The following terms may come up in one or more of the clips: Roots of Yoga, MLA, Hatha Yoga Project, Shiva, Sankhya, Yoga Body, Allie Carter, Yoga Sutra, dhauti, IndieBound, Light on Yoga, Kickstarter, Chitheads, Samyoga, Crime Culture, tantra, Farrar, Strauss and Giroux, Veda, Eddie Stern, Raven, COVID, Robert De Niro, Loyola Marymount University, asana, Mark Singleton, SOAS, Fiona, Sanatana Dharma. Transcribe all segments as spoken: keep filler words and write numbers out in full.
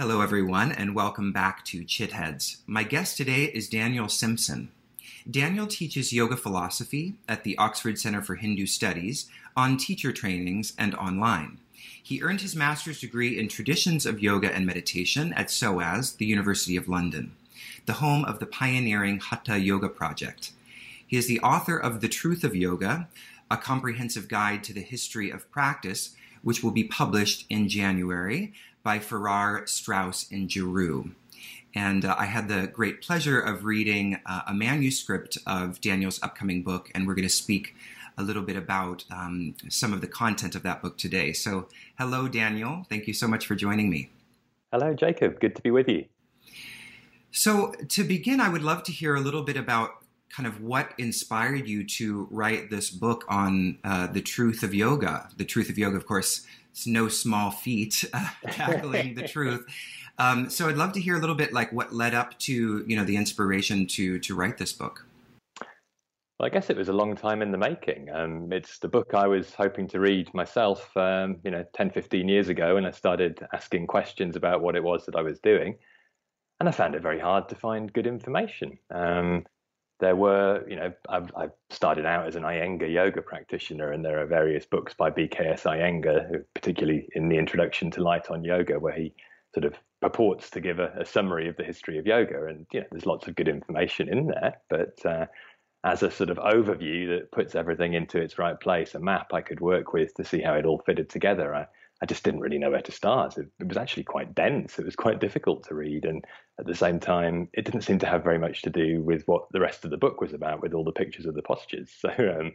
Hello, everyone, and welcome back to Chitheads. My guest today is Daniel Simpson. Daniel teaches yoga philosophy at the Oxford Center for Hindu Studies on teacher trainings and online. He earned his master's degree in traditions of yoga and meditation at SOAS, the University of London, the home of the pioneering Hatha Yoga Project. He is the author of The Truth of Yoga, a comprehensive guide to the history of practice, which will be published in January by Farrar, Strauss, and Giroux. And uh, I had the great pleasure of reading uh, a manuscript of Daniel's upcoming book, and we're going to speak a little bit about um, some of the content of that book today. So hello, Daniel. Thank you so much for joining me. Hello, Jacob. Good to be with you. So to begin, I would love to hear a little bit about kind of what inspired you to write this book on uh, the truth of yoga. The truth of yoga, of course, it's no small feat, uh, tackling the truth. Um, so I'd love to hear a little bit like what led up to, you know, the inspiration to to write this book. Well, I guess it was a long time in the making. Um, it's the book I was hoping to read myself, um, you know, ten, fifteen years ago, and I started asking questions about what it was that I was doing. And I found it very hard to find good information. Um, There were, you know, I've, I started out as an Iyengar yoga practitioner, and there are various books by B K S Iyengar, particularly in the introduction to Light on Yoga, where he sort of purports to give a, a summary of the history of yoga. And, you know, there's lots of good information in there. But uh, as a sort of overview that puts everything into its right place, a map I could work with to see how it all fitted together, I, I just didn't really know where to start. It, it was actually quite dense. It was quite difficult to read. And at the same time, it didn't seem to have very much to do with what the rest of the book was about, with all the pictures of the postures. So um,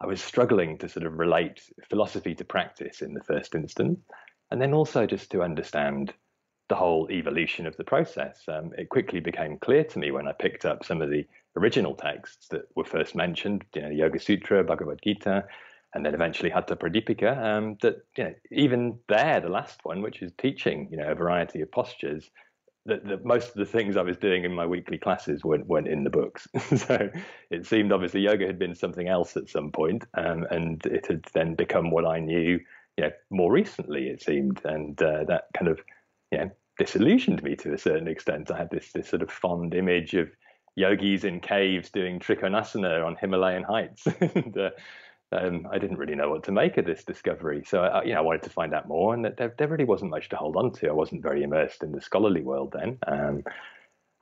I was struggling to sort of relate philosophy to practice in the first instance, and then also just to understand the whole evolution of the process. Um, it quickly became clear to me when I picked up some of the original texts that were first mentioned, you know, Yoga Sutra, Bhagavad Gita, and then eventually Hatha Pradipika, um, that, you know, even there, the last one, which is teaching, you know, a variety of postures, that, that most of the things I was doing in my weekly classes weren't, weren't in the books. So it seemed obviously yoga had been something else at some point, um, and it had then become what I knew, you know, more recently, it seemed. And uh, that kind of, you know, disillusioned me to a certain extent. I had this this sort of fond image of yogis in caves doing Trikonasana on Himalayan heights. and, uh, Um, I didn't really know what to make of this discovery. So, I, you know, I wanted to find out more, and there, there really wasn't much to hold on to. I wasn't very immersed in the scholarly world then. Um,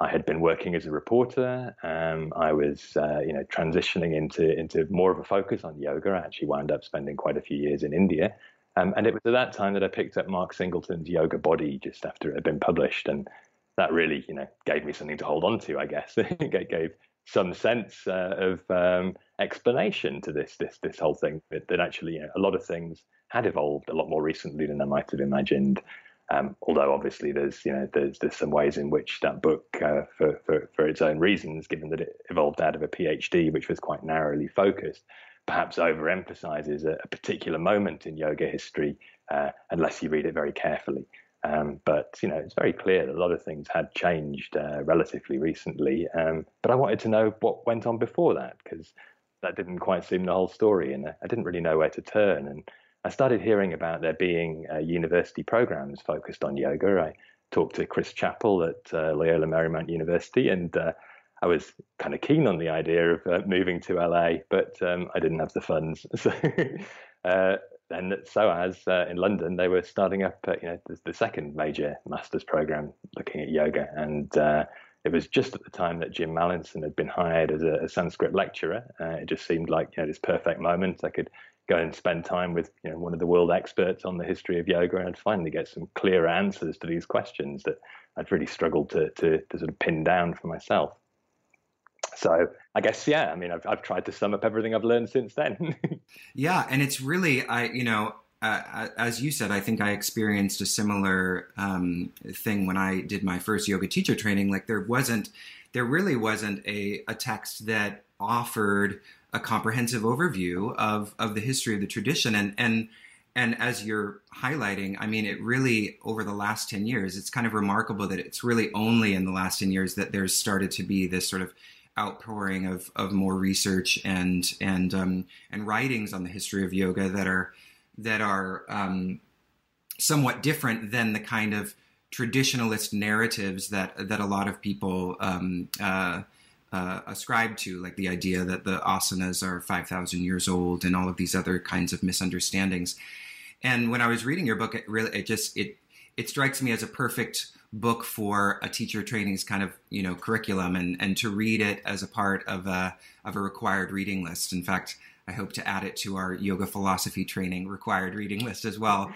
I had been working as a reporter. Um, I was, uh, you know, transitioning into, into more of a focus on yoga. I actually wound up spending quite a few years in India. Um, and it was at that time that I picked up Mark Singleton's Yoga Body just after it had been published. And that really, you know, gave me something to hold on to, I guess. It gave some sense uh, of um, explanation to this this this whole thing, that, that actually, you know, a lot of things had evolved a lot more recently than I might have imagined. Um, although obviously there's you know there's there's some ways in which that book, uh, for, for for its own reasons, given that it evolved out of a PhD which was quite narrowly focused, perhaps overemphasizes a, a particular moment in yoga history, uh, unless you read it very carefully. Um, but, you know, it's very clear that a lot of things had changed uh, relatively recently. Um, but I wanted to know what went on before that, because that didn't quite seem the whole story. And I didn't really know where to turn. And I started hearing about there being uh, university programs focused on yoga. I talked to Chris Chappell at uh, Loyola Marymount University, and uh, I was kind of keen on the idea of uh, moving to L A, but um, I didn't have the funds. So... uh, And at SOAS uh, in London, they were starting up uh, you know, the, the second major master's program looking at yoga. And uh, it was just at the time that Jim Mallinson had been hired as a, a Sanskrit lecturer. Uh, it just seemed like, you know, this perfect moment. I could go and spend time with, you know, one of the world experts on the history of yoga, and I'd finally get some clearer answers to these questions that I'd really struggled to, to, to sort of pin down for myself. So I guess, yeah, I mean, I've, I've tried to sum up everything I've learned since then. Yeah. And it's really, I, you know, uh, as you said, I think I experienced a similar um, thing when I did my first yoga teacher training. Like there wasn't, there really wasn't a, a text that offered a comprehensive overview of, of the history of the tradition. And, and, and as you're highlighting, I mean, it really, over the last ten years, it's kind of remarkable that it's really only in the last ten years that there's started to be this sort of outpouring of, of more research and and um, and writings on the history of yoga that are that are um, somewhat different than the kind of traditionalist narratives that that a lot of people um, uh, uh, ascribe to, like the idea that the asanas are five thousand years old and all of these other kinds of misunderstandings. And when I was reading your book, it really it just it it strikes me as a perfect book for a teacher training's kind of, you know, curriculum, and and to read it as a part of a of a required reading list. In fact, I hope to add it to our yoga philosophy training required reading list as well.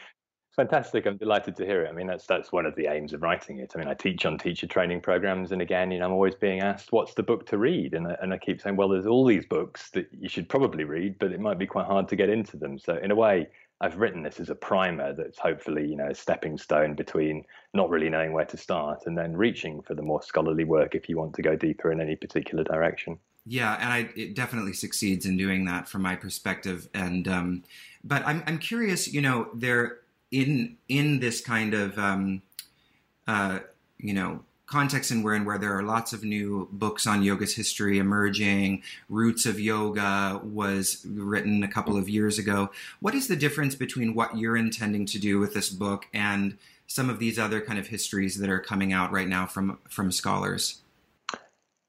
Fantastic. I'm delighted to hear it. I mean, that's that's one of the aims of writing it. I mean, I teach on teacher training programs, and again, you know, I'm always being asked, what's the book to read? And I, and I keep saying, well, there's all these books that you should probably read, but it might be quite hard to get into them. So in a way, I've written this as a primer that's hopefully, you know, a stepping stone between not really knowing where to start and then reaching for the more scholarly work if you want to go deeper in any particular direction. Yeah, and I, it definitely succeeds in doing that from my perspective. And um, but I'm I'm curious, you know, there. In in this kind of um, uh, you know context, and we're in where there are lots of new books on yoga's history emerging. Roots of Yoga was written a couple of years ago. What is the difference between what you're intending to do with this book and some of these other kind of histories that are coming out right now from from scholars?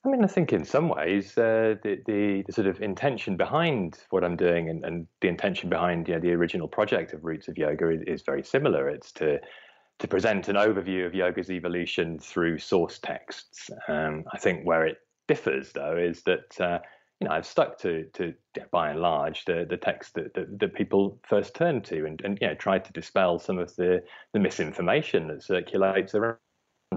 I mean, I think in some ways uh, the, the the sort of intention behind what I'm doing and, and the intention behind you know, the original project of Roots of Yoga is, is very similar. It's to to present an overview of yoga's evolution through source texts. Um, I think where it differs, though, is that uh, you know I've stuck to to by and large the the texts that, that that people first turn to, and and you know tried to dispel some of the the misinformation that circulates around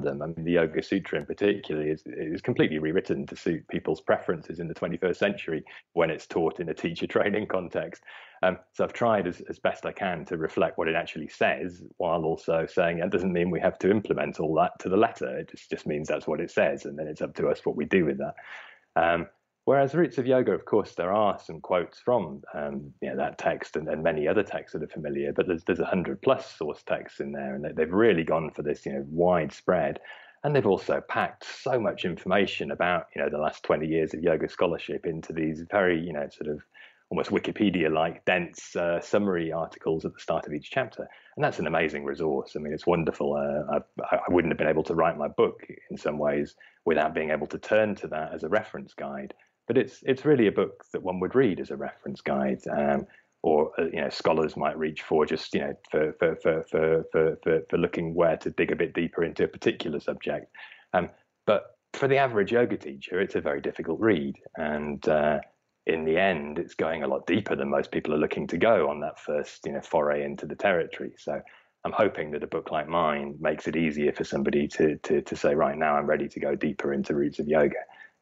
them. I mean, the Yoga Sutra in particular is, is completely rewritten to suit people's preferences in the twenty-first century when it's taught in a teacher training context. Um, so I've tried as, as best I can to reflect what it actually says, while also saying that doesn't mean we have to implement all that to the letter. It just, just means that's what it says, and then it's up to us what we do with that. Um, whereas Roots of Yoga, of course, there are some quotes from um, you know, that text and, and many other texts that are familiar, but there's there's one hundred plus source texts in there, and they, they've really gone for this you know widespread, and they've also packed so much information about you know the last twenty years of yoga scholarship into these very you know sort of almost Wikipedia-like dense uh, summary articles at the start of each chapter. And that's an amazing resource. I mean, it's wonderful. Uh, I, I wouldn't have been able to write my book in some ways without being able to turn to that as a reference guide. But it's it's really a book that one would read as a reference guide, um, or uh, you know scholars might reach for just you know for for for for for for, for looking where to dig a bit deeper into a particular subject. Um, but for the average yoga teacher, it's a very difficult read, and uh, in the end, it's going a lot deeper than most people are looking to go on that first you know foray into the territory. So I'm hoping that a book like mine makes it easier for somebody to to to say, right now, I'm ready to go deeper into Roots of Yoga.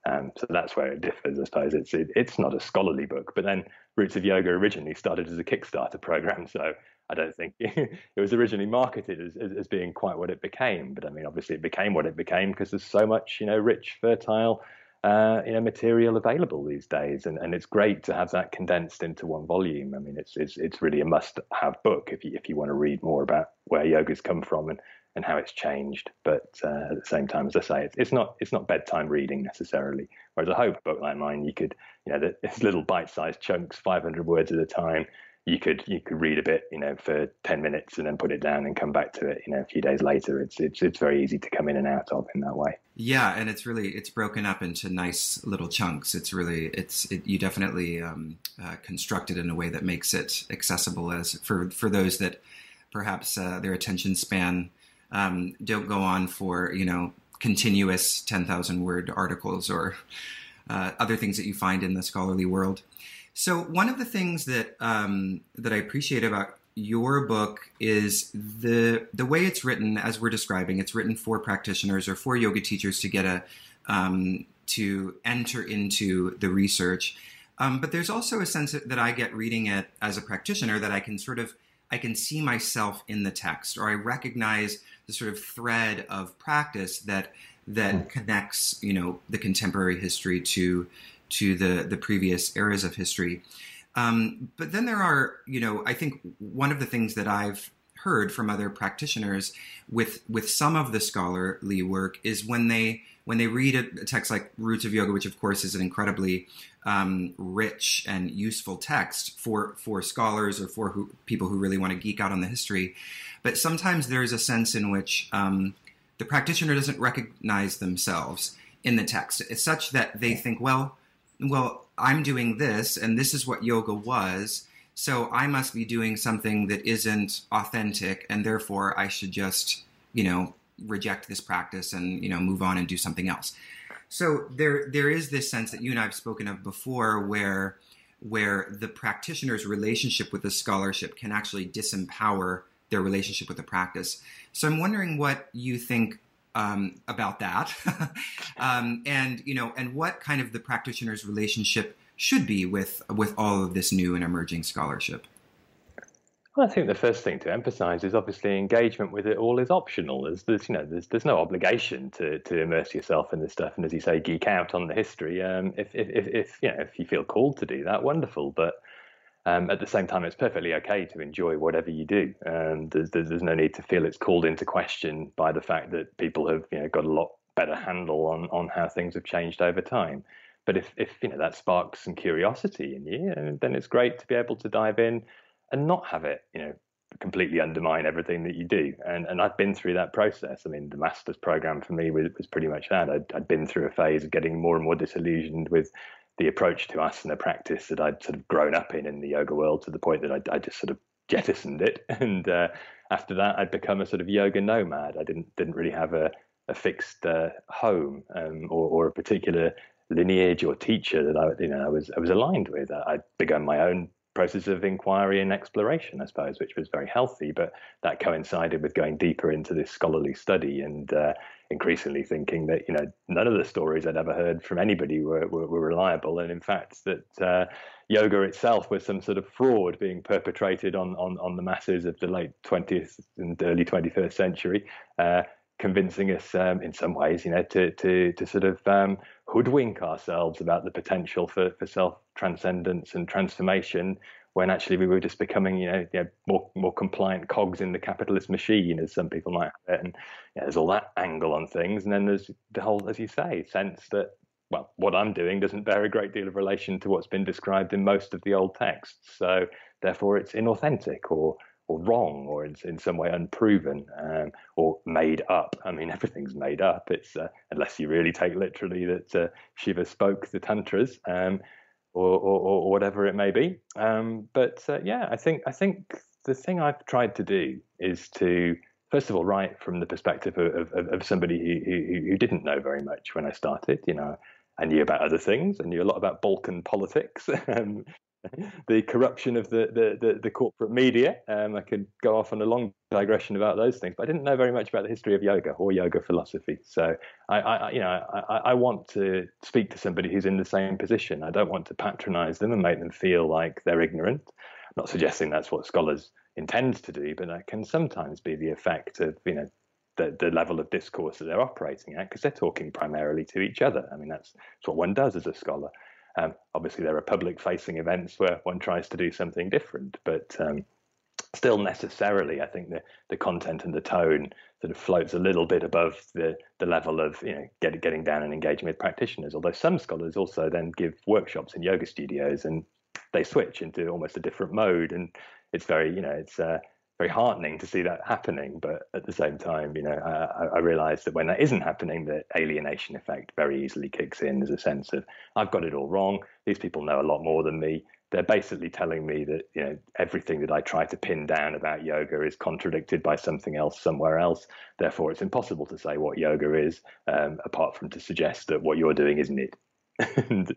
Um, so that's where it differs, I suppose. It's it, it's not a scholarly book, but then Roots of Yoga originally started as a Kickstarter program, so I don't think it, it was originally marketed as, as, as being quite what it became. But I mean, obviously, it became what it became because there's so much, you know, rich, fertile, uh, you know, material available these days, and and it's great to have that condensed into one volume. I mean, it's it's it's really a must-have book if you if you want to read more about where yoga's come from and. and how it's changed. But uh, at the same time, as I say, it's, it's not it's not bedtime reading necessarily. Whereas I hope a book like mine, you could, you know, it's little bite-sized chunks, five hundred words at a time. You could you could read a bit, you know, for ten minutes and then put it down and come back to it, you know, a few days later. It's it's it's very easy to come in and out of in that way. Yeah, and it's really it's broken up into nice little chunks. It's really it's it, you definitely um, uh, construct it in a way that makes it accessible as for for those that perhaps uh, their attention span. Um, don't go on for, you know, continuous ten thousand word articles or uh, other things that you find in the scholarly world. So one of the things that um, that I appreciate about your book is the the way it's written, as we're describing. It's written for practitioners or for yoga teachers to get a um, to enter into the research. Um, but there's also a sense that I get reading it as a practitioner that I can sort of I can see myself in the text, or I recognize the sort of thread of practice that that connects, you know, the contemporary history to to the the previous eras of history. Um, but then there are, you know, I think one of the things that I've heard from other practitioners with with some of the scholarly work is when they when they read a text like Roots of Yoga, which of course is an incredibly um, rich and useful text for for scholars or for who, people who really want to geek out on the history. But sometimes there is a sense in which um, the practitioner doesn't recognize themselves in the text. It's such that they think, well, well, I'm doing this, and this is what yoga was, so I must be doing something that isn't authentic, and therefore I should just, you know, reject this practice and, you know, move on and do something else. So there, there is this sense that you and I have spoken of before where, where the practitioner's relationship with the scholarship can actually disempower their relationship with the practice. So I'm wondering what you think um, about that um, and, you know, and what kind of the practitioner's relationship should be with with all of this new and emerging scholarship? Well, I think the first thing to emphasize is obviously engagement with it all is optional. There's, there's you know, there's there's no obligation to to immerse yourself in this stuff, and as you say, geek out on the history. Um, if if if, if you know if you feel called to do that, wonderful. But um, at the same time, it's perfectly okay to enjoy whatever you do. Um, there's, there's there's no need to feel it's called into question by the fact that people have you know got a lot better handle on on how things have changed over time. But if, if you know that sparks some curiosity in you, then it's great to be able to dive in and not have it, you know, completely undermine everything that you do. And and I've been through that process. I mean, the master's program for me was, was pretty much that. I'd, I'd been through a phase of getting more and more disillusioned with the approach to asana practice that I'd sort of grown up in in the yoga world, to the point that I, I just sort of jettisoned it. And uh, after that, I'd become a sort of yoga nomad. I didn't didn't really have a a fixed uh, home um, or or a particular lineage or teacher that I, you know, I was I was aligned with. I'd begun my own process of inquiry and exploration, I suppose, which was very healthy. But that coincided with going deeper into this scholarly study and uh, increasingly thinking that you know none of the stories I'd ever heard from anybody were were, were reliable, and in fact that uh, yoga itself was some sort of fraud being perpetrated on on on the masses of the late twentieth and early twenty-first century. Uh, convincing us um, in some ways, you know, to to to sort of um, hoodwink ourselves about the potential for, for self-transcendence and transformation, when actually we were just becoming, you know, you know more more compliant cogs in the capitalist machine, as some people might have it. And you know, there's all that angle on things, and then there's the whole, as you say, sense that, well, what I'm doing doesn't bear a great deal of relation to what's been described in most of the old texts, so therefore it's inauthentic or or wrong, or in, in some way unproven, um, or made up. I mean, everything's made up. It's uh, unless you really take literally that uh, Shiva spoke the tantras, um, or, or, or whatever it may be. Um, but uh, yeah, I think I think the thing I've tried to do is to first of all write from the perspective of, of, of somebody who, who who didn't know very much when I started. You know, I knew about other things. I knew a lot about Balkan politics. um, the corruption of the, the, the, the corporate media. Um, I could go off on a long digression about those things, but I didn't know very much about the history of yoga or yoga philosophy. So I, I you know, I, I want to speak to somebody who's in the same position. I don't want to patronize them and make them feel like they're ignorant. I'm not suggesting that's what scholars intend to do, but that can sometimes be the effect of, you know, The, the level of discourse that they're operating at, because they're talking primarily to each other. I mean, that's, that's what one does as a scholar. Um, obviously, there are public-facing events where one tries to do something different, but um, still necessarily, I think the, the content and the tone sort of floats a little bit above the, the level of you know get, getting down and engaging with practitioners, although some scholars also then give workshops in yoga studios, and they switch into almost a different mode, and it's very, you know, it's uh, very heartening to see that happening. But at the same time, you know, I, I realize that when that isn't happening, the alienation effect very easily kicks in as a sense of, I've got it all wrong. These people know a lot more than me. They're basically telling me that, you know, everything that I try to pin down about yoga is contradicted by something else somewhere else. Therefore, it's impossible to say what yoga is, um, apart from to suggest that what you're doing isn't it. And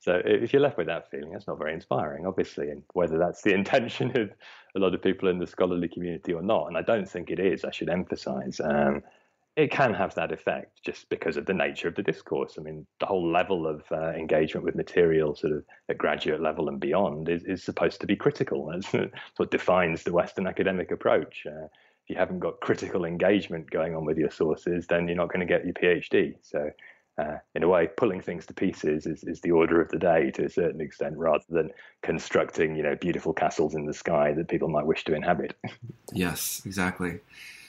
so if you're left with that feeling, that's not very inspiring, obviously, and whether that's the intention of a lot of people in the scholarly community or not, and I don't think it is, I should emphasize, um, it can have that effect just because of the nature of the discourse. I mean, the whole level of uh, engagement with material sort of at graduate level and beyond is, is supposed to be critical. That's what defines the Western academic approach. Uh, if you haven't got critical engagement going on with your sources, then you're not going to get your PhD. So Uh, in a way, pulling things to pieces is, is the order of the day to a certain extent, rather than constructing, you know, beautiful castles in the sky that people might wish to inhabit. Yes, exactly.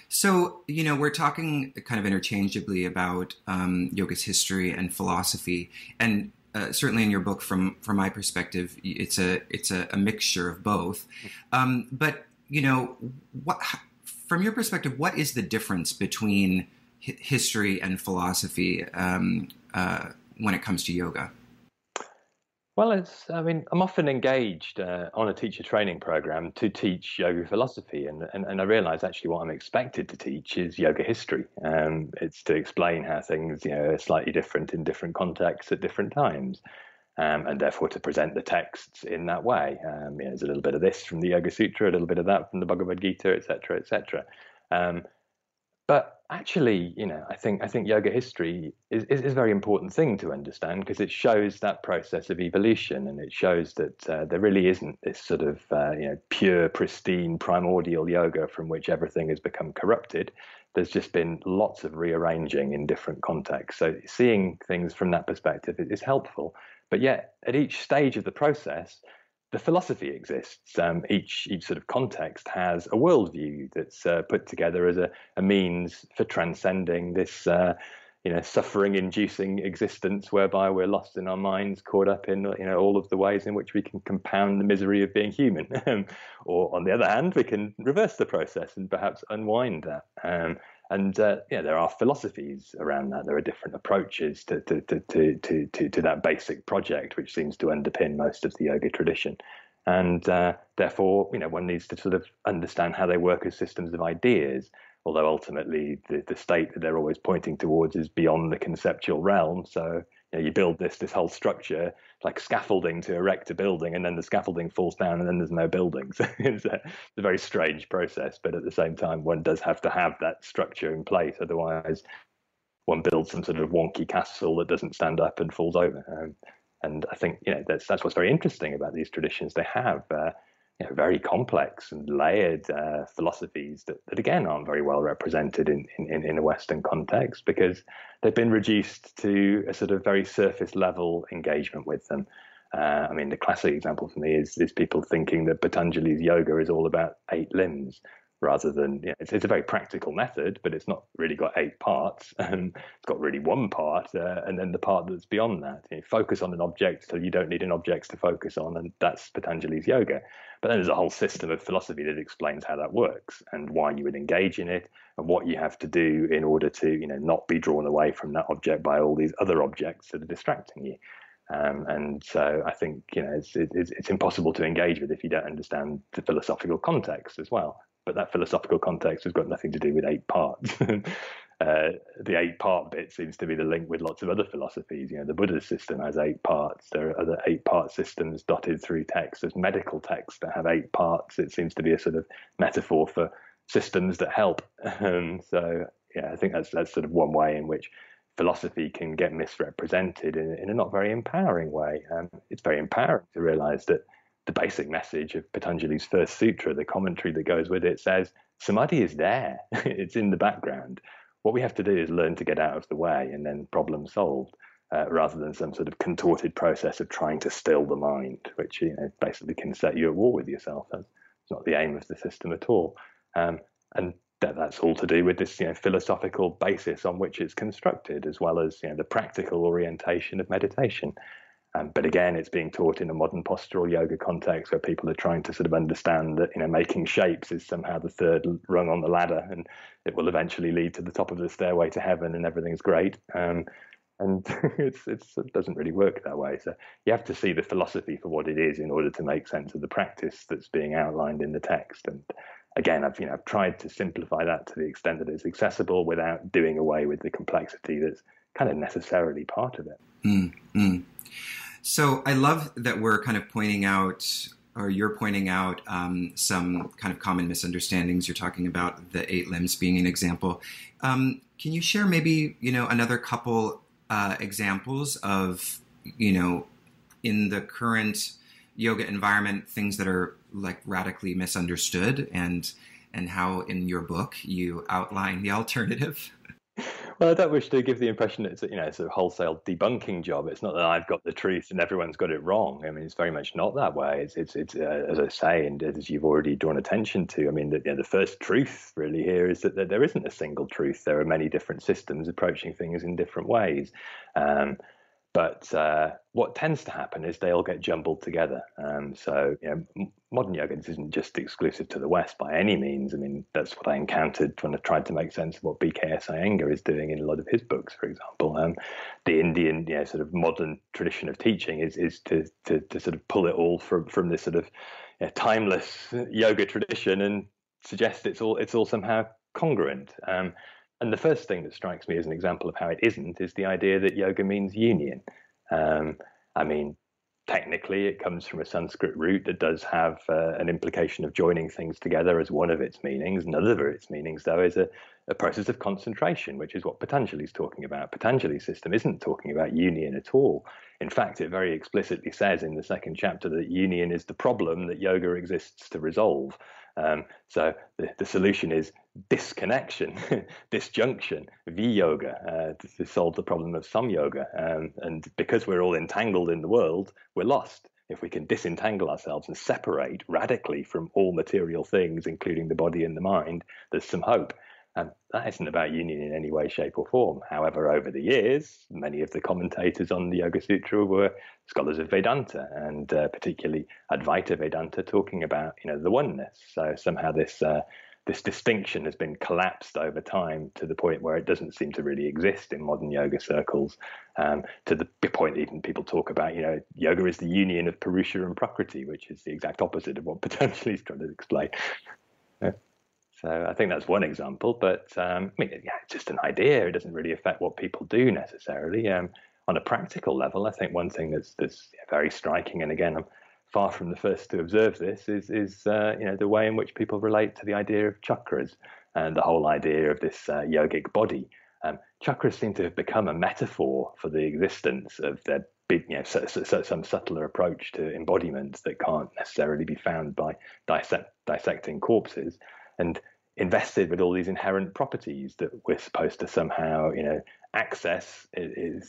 So, you know, we're talking kind of interchangeably about um, yoga's history and philosophy, and uh, certainly in your book, from from my perspective, it's a it's a, a mixture of both. Um, but you know, what from your perspective, what is the difference between history and philosophy um, uh, when it comes to yoga? Well, it's, I mean, I'm often engaged uh, on a teacher training program to teach yoga philosophy, and, and, and I realize actually what I'm expected to teach is yoga history. Um, it's to explain how things, you know, are slightly different in different contexts at different times, um, and therefore to present the texts in that way. Um, you know, there's a little bit of this from the Yoga Sutra, a little bit of that from the Bhagavad Gita, et cetera, et cetera. Um, but Actually, you know, I think I think yoga history is, is, is a very important thing to understand, because it shows that process of evolution, and it shows that uh, there really isn't this sort of uh, you know, pure, pristine, primordial yoga from which everything has become corrupted. There's just been lots of rearranging in different contexts. So seeing things from that perspective is helpful. But yet, at each stage of the process, the philosophy exists. Um, each each sort of context has a worldview that's uh, put together as a, a means for transcending this, uh, you know, suffering-inducing existence whereby we're lost in our minds, caught up in, you know, all of the ways in which we can compound the misery of being human. Or on the other hand, we can reverse the process and perhaps unwind that. Um, and uh, yeah, there are philosophies around that. There are different approaches to to, to to to to that basic project, which seems to underpin most of the yoga tradition. And uh, therefore, you know, one needs to sort of understand how they work as systems of ideas. Although ultimately, the, the state that they're always pointing towards is beyond the conceptual realm. So, you know, you build this this whole structure like scaffolding to erect a building, and then the scaffolding falls down, and then there's no building. So it's a, it's a very strange process, but at the same time, one does have to have that structure in place. Otherwise, one builds some sort of wonky castle that doesn't stand up and falls over. Um, and I think, you know, that's that's what's very interesting about these traditions. They have uh, you know, very complex and layered uh, philosophies that, that again aren't very well represented in, in, in a Western context, because they've been reduced to a sort of very surface level engagement with them. Uh, I mean, the classic example for me is, is people thinking that Patanjali's yoga is all about eight limbs, rather than, you know, it's, it's a very practical method, but it's not really got eight parts. Um, it's got really one part, uh, and then the part that's beyond that. You know, focus on an object till you don't need an object to focus on, and that's Patanjali's yoga. But then there's a whole system of philosophy that explains how that works and why you would engage in it, and what you have to do in order to, you know, not be drawn away from that object by all these other objects that are distracting you. Um, and so I think, you know, it's, it's, it's impossible to engage with if you don't understand the philosophical context as well. But that philosophical context has got nothing to do with eight parts. uh, the eight-part bit seems to be the link with lots of other philosophies. You know, the Buddha's system has eight parts. There are other eight-part systems dotted through texts. There's medical texts that have eight parts. It seems to be a sort of metaphor for systems that help. Um, so, yeah, I think that's that's sort of one way in which philosophy can get misrepresented in, in a not very empowering way. Um, it's very empowering to realise that the basic message of Patanjali's first sutra, the commentary that goes with it, says samadhi is there. It's in the background. What we have to do is learn to get out of the way, and then problem solved, uh, rather than some sort of contorted process of trying to still the mind, which, you know, basically can set you at war with yourself. That's not the aim of the system at all. Um, and that, that's all to do with this, you know, philosophical basis on which it's constructed, as well as, you know, the practical orientation of meditation. Um, but again, it's being taught in a modern postural yoga context, where people are trying to sort of understand that, you know, making shapes is somehow the third rung on the ladder, and it will eventually lead to the top of the stairway to heaven, and everything's great. Um, and it's, it's, it doesn't really work that way. So you have to see the philosophy for what it is in order to make sense of the practice that's being outlined in the text. And again, I've, you know, I've tried to simplify that to the extent that it's accessible without doing away with the complexity that's kind of necessarily part of it. Mm, mm. So I love that we're kind of pointing out, or you're pointing out, um, some kind of common misunderstandings. You're talking about the eight limbs being an example. Um, can you share maybe, you know, another couple uh, examples of, you know, in the current yoga environment, things that are like radically misunderstood, and and how in your book you outline the alternative? Well, I don't wish to give the impression that it's, you know, it's a wholesale debunking job. It's not that I've got the truth and everyone's got it wrong. I mean, it's very much not that way. It's, it's, it's uh, as I say, and as you've already drawn attention to, I mean, the, you know, the first truth really here is that there isn't a single truth. There are many different systems approaching things in different ways. Um, But uh, what tends to happen is they all get jumbled together. Um, so you know, modern yoga isn't just exclusive to the West by any means. I mean, that's what I encountered when I tried to make sense of what B K S Iyengar is doing in a lot of his books, for example. Um, the Indian, you know, sort of modern tradition of teaching is is to to, to sort of pull it all from, from this sort of you know, timeless yoga tradition and suggest it's all it's all somehow congruent. Um, And the first thing that strikes me as an example of how it isn't is the idea that yoga means union. Um, I mean, technically, it comes from a Sanskrit root that does have uh, an implication of joining things together as one of its meanings. Another of its meanings, though, is a, a process of concentration, which is what Patanjali is talking about. Patanjali's system isn't talking about union at all. In fact, it very explicitly says in the second chapter that union is the problem that yoga exists to resolve. Um, so the, the solution is disconnection, disjunction, V-yoga, uh, to, to solve the problem of Samyoga. Um, and because we're all entangled in the world, we're lost. If we can disentangle ourselves and separate radically from all material things, including the body and the mind, there's some hope. And that isn't about union in any way, shape or form. However, over the years, many of the commentators on the Yoga Sutra were scholars of Vedanta and uh, particularly Advaita Vedanta, talking about, you know, the oneness. So somehow this uh, this distinction has been collapsed over time to the point where it doesn't seem to really exist in modern yoga circles, um, to the point even people talk about, you know, yoga is the union of Purusha and Prakriti, which is the exact opposite of what Patanjali is trying to explain. Yeah. So I think that's one example, but um, I mean, yeah, it's just an idea. It doesn't really affect what people do necessarily. Um, on a practical level, I think one thing that's, that's very striking, and again, I'm far from the first to observe this, is, is uh, you know, the way in which people relate to the idea of chakras and the whole idea of this uh, yogic body. Um, chakras seem to have become a metaphor for the existence of their big, you know, so, so, so some subtler approach to embodiment that can't necessarily be found by dissect, dissecting corpses. And invested with all these inherent properties that we're supposed to somehow, you know, access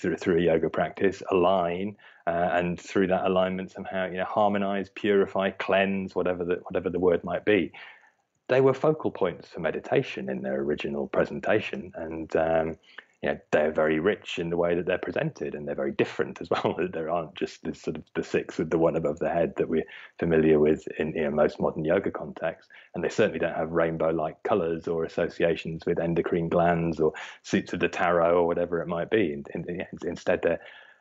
through through a yoga practice, align, uh, and through that alignment somehow, you know, harmonize, purify, cleanse, whatever the whatever the word might be. They were focal points for meditation in their original presentation, and um, you know, they're very rich in the way that they're presented, and they're very different as well. There aren't just this sort of the six with the one above the head that we're familiar with in, you know, most modern yoga contexts. And they certainly don't have rainbow-like colors or associations with endocrine glands or suits of the tarot or whatever it might be. And, and, and instead, they're,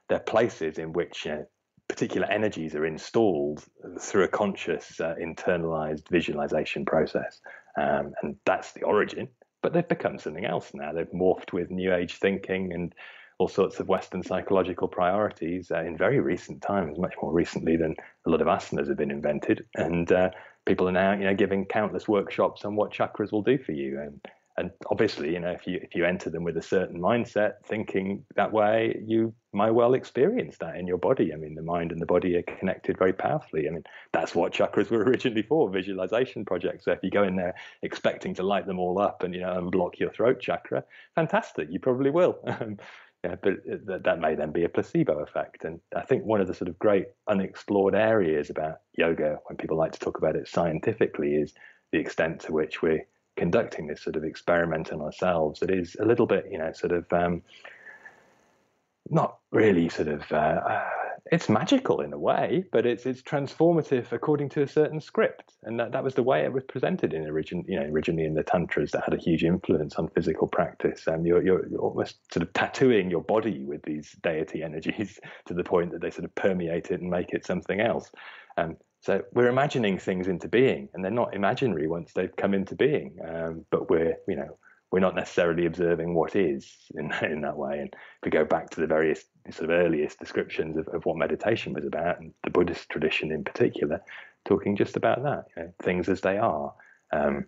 they're places in which, you know, particular energies are installed through a conscious, uh, internalized visualization process. Um, and that's the origin. But they've become something else now. They've morphed with New Age thinking and all sorts of Western psychological priorities uh, in very recent times, much more recently than a lot of asanas have been invented. And uh, people are now, you know, giving countless workshops on what chakras will do for you. And, and obviously, you know, if you if you enter them with a certain mindset, thinking that way, you might well experience that in your body. I mean, the mind and the body are connected very powerfully. I mean, that's what chakras were originally for, visualization projects. So if you go in there expecting to light them all up and, you know, unblock your throat chakra, fantastic, you probably will. Yeah, but that may then be a placebo effect. And I think one of the sort of great unexplored areas about yoga, when people like to talk about it scientifically, is the extent to which we're conducting this sort of experiment on ourselves that is a little bit, you know, sort of... Um, not really sort of, uh, it's magical in a way, but it's it's transformative according to a certain script. And that, that was the way it was presented in origin, you know, originally in the tantras that had a huge influence on physical practice. And um, you're, you're, you're almost sort of tattooing your body with these deity energies to the point that they sort of permeate it and make it something else. Um, so we're imagining things into being, and they're not imaginary once they've come into being, um, but we're, you know, we're not necessarily observing what is in, in that way. And if we go back to the various sort of earliest descriptions of, of what meditation was about, and the Buddhist tradition in particular, talking just about that, you know, things as they are. Um,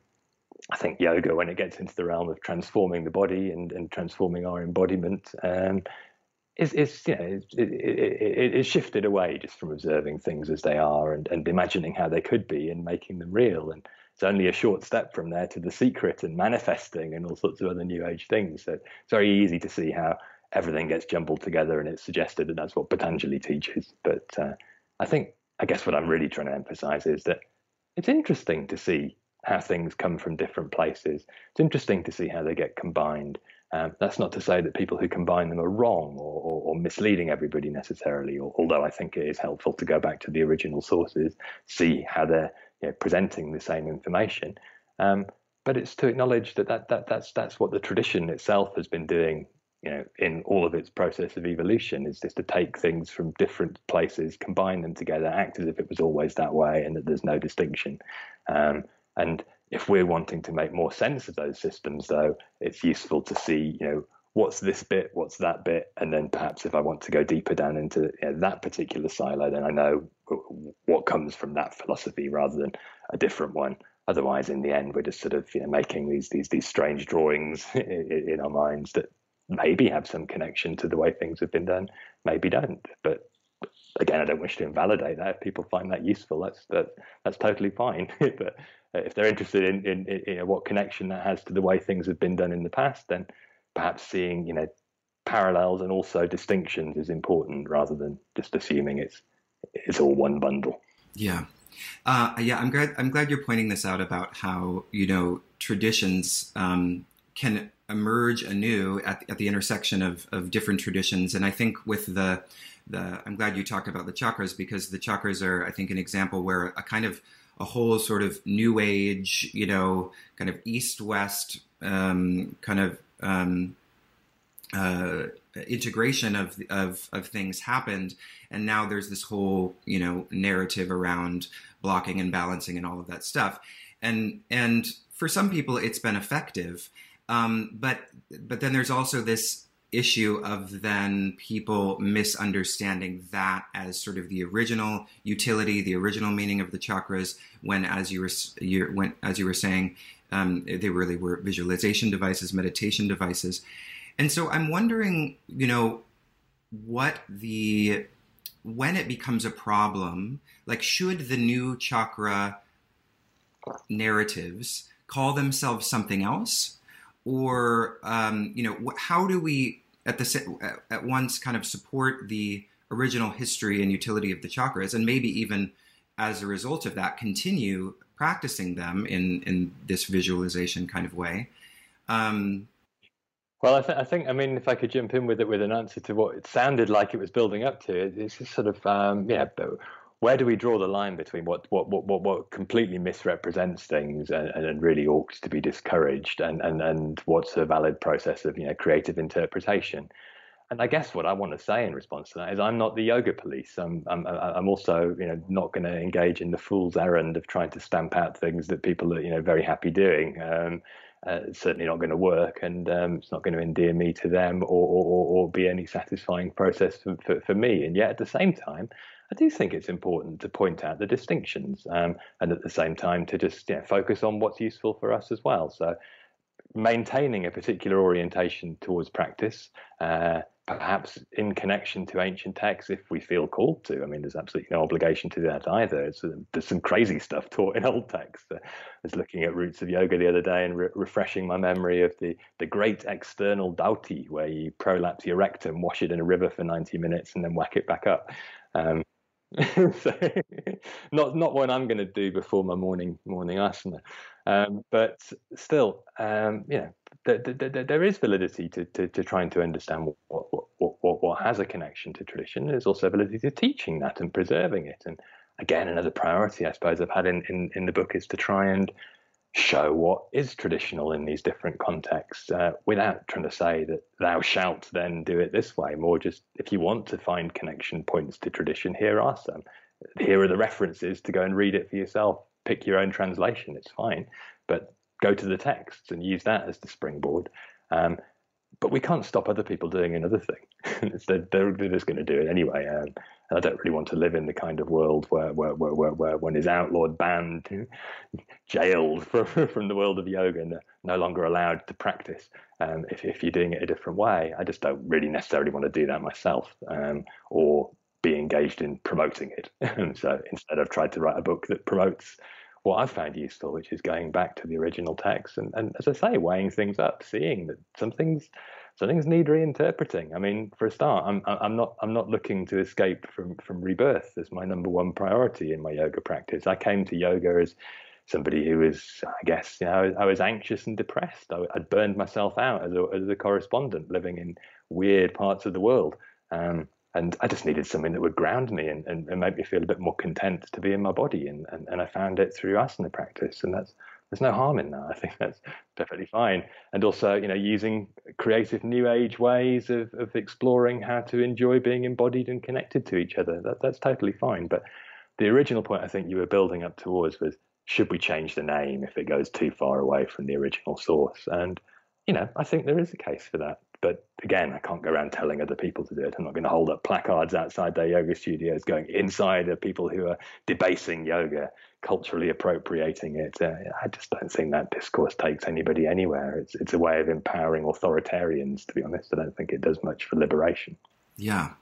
I think yoga, when it gets into the realm of transforming the body and, and transforming our embodiment, um, is, is, you know, it, it, it, it shifted away just from observing things as they are and, and imagining how they could be and making them real. And it's only a short step from there to The Secret and manifesting and all sorts of other new age things. So it's very easy to see how everything gets jumbled together, and it's suggested that that's what Patanjali teaches. But uh, I think, I guess what I'm really trying to emphasize is that it's interesting to see how things come from different places. It's interesting to see how they get combined. Um, that's not to say that people who combine them are wrong or, or, or misleading everybody necessarily, or, although I think it is helpful to go back to the original sources, see how they're you know, presenting the same information. Um, but it's to acknowledge that, that, that that's, that's what the tradition itself has been doing, you know, in all of its process of evolution, is just to take things from different places, combine them together, act as if it was always that way and that there's no distinction. Um, and if we're wanting to make more sense of those systems, though, it's useful to see, you know, what's this bit, what's that bit, and then perhaps if I want to go deeper down into you know, that particular silo, then I know what comes from that philosophy rather than a different one. Otherwise, in the end, we're just sort of you know making these these these strange drawings in, in our minds that maybe have some connection to the way things have been done, maybe don't. But again, I don't wish to invalidate that. If people find that useful, that's that, that's totally fine. But if they're interested in, in, in you know, what connection that has to the way things have been done in the past, then perhaps seeing you know parallels and also distinctions is important, rather than just assuming it's it's all one bundle. Yeah, uh, yeah. I'm glad I'm glad you're pointing this out about how you know traditions um, can emerge anew at, at the intersection of, of different traditions. And I think with the, the, I'm glad you talked about the chakras, because the chakras are, I think, an example where a kind of a whole sort of new age, you know, kind of East-West um, kind of um, uh, integration of, of, of things happened. And now there's this whole, you know, narrative around blocking and balancing and all of that stuff. And, and for some people it's been effective. Um, but but then there's also this issue of then people misunderstanding that as sort of the original utility, the original meaning of the chakras. When, as you were you when, as you were saying, um, they really were visualization devices, meditation devices. And so I'm wondering, you know, what the when it becomes a problem, like should the new chakra narratives call themselves something else? Or, um, you know, how do we at the at once kind of support the original history and utility of the chakras, and maybe even as a result of that, continue practicing them in, in this visualization kind of way? Um, well, I, th- I think, I mean, if I could jump in with it with an answer to what it sounded like it was building up to, it's just sort of, um, yeah, where do we draw the line between what what what what, what completely misrepresents things and, and really ought to be discouraged, and, and and what's a valid process of you know creative interpretation? And I guess what I want to say in response to that is I'm not the yoga police. I'm I'm, I'm also you know not going to engage in the fool's errand of trying to stamp out things that people are you know very happy doing. Um, uh, it's certainly not going to work, and um, it's not going to endear me to them or or, or be any satisfying process for, for for me. And yet at the same time, I do think it's important to point out the distinctions, um, and at the same time to just you know, focus on what's useful for us as well. So maintaining a particular orientation towards practice, uh, perhaps in connection to ancient texts if we feel called to. I mean, there's absolutely no obligation to that either. It's, there's some crazy stuff taught in old texts. I was looking at Roots of Yoga the other day and re- refreshing my memory of the, the great external Dhauti, where you prolapse your rectum, wash it in a river for ninety minutes and then whack it back up. Um, so, not not what I'm going to do before my morning morning asana, um, but still, um, you know, th- th- th- there is validity to, to, to trying to understand what what, what what what has a connection to tradition. There's also validity to teaching that and preserving it. And again, another priority I suppose I've had in, in, in the book is to try and show what is traditional in these different contexts, uh, without trying to say that thou shalt then do it this way. More just, if you want to find connection points to tradition, here are some. Here are the references to go and read it for yourself. Pick your own translation, it's fine. But go to the texts and use that as the springboard. Um, but we can't stop other people doing another thing. they're, they're just going to do it anyway. Um, I don't really want to live in the kind of world where where where, where, where one is outlawed, banned, jailed from, from the world of yoga and no longer allowed to practice um, if, if you're doing it a different way. I just don't really necessarily want to do that myself, um, or be engaged in promoting it. So instead I've tried to write a book that promotes what I've found useful, which is going back to the original text and, and as I say, weighing things up, seeing that some things some things need reinterpreting. I mean, for a start, I'm I'm not I'm not looking to escape from from rebirth as my number one priority in my yoga practice. I came to yoga as somebody who was, I guess, you know, I was anxious and depressed. I, I'd burned myself out as a as a correspondent living in weird parts of the world. Um, And I just needed something that would ground me and, and, and make me feel a bit more content to be in my body. And, and, and I found it through asana practice. And that's, there's no harm in that. I think that's perfectly fine. And also, you know, using creative new age ways of, of exploring how to enjoy being embodied and connected to each other. That, that's totally fine. But the original point I think you were building up towards was, should we change the name if it goes too far away from the original source? And, you know, I think there is a case for that. But again, I can't go around telling other people to do it. I'm not going to hold up placards outside their yoga studios going, inside are people who are debasing yoga, culturally appropriating it. Uh, I just don't think that discourse takes anybody anywhere. It's it's a way of empowering authoritarians, to be honest. I don't think it does much for liberation. Yeah.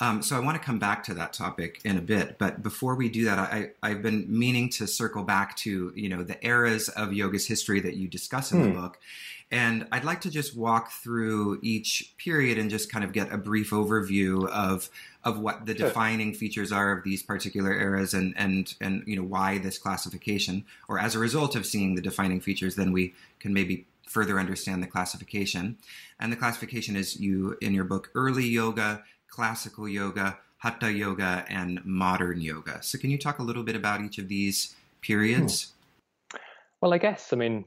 Um, so I want to come back to that topic in a bit. But before we do that, I, I've been meaning to circle back to, you know, the eras of yoga's history that you discuss in hmm. the book. And I'd like to just walk through each period and just kind of get a brief overview of of what the sure. defining features are of these particular eras and, and, and, you know, why this classification, or as a result of seeing the defining features, then we can maybe further understand the classification. And the classification is, you, in your book, early yoga, classical yoga, hatha yoga, and modern yoga. So can you talk a little bit about each of these periods? Hmm. Well, I guess, I mean,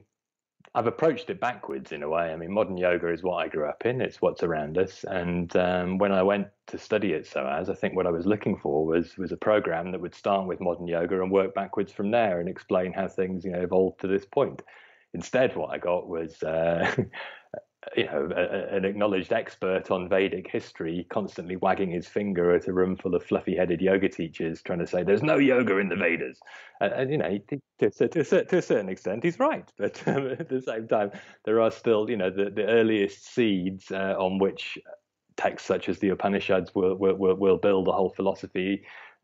I've approached it backwards in a way. I mean, modern yoga is what I grew up in. It's what's around us. And um, when I went to study at SOAS, I think what I was looking for was was a program that would start with modern yoga and work backwards from there and explain how things, you know, evolved to this point. Instead, what I got was... Uh, you know, a, an acknowledged expert on Vedic history constantly wagging his finger at a room full of fluffy-headed yoga teachers trying to say, there's no yoga in the Vedas. And, and you know, to, to, to, to a certain extent, he's right. But um, at the same time, there are still, you know, the, the earliest seeds uh, on which texts such as the Upanishads will, will, will build a whole philosophy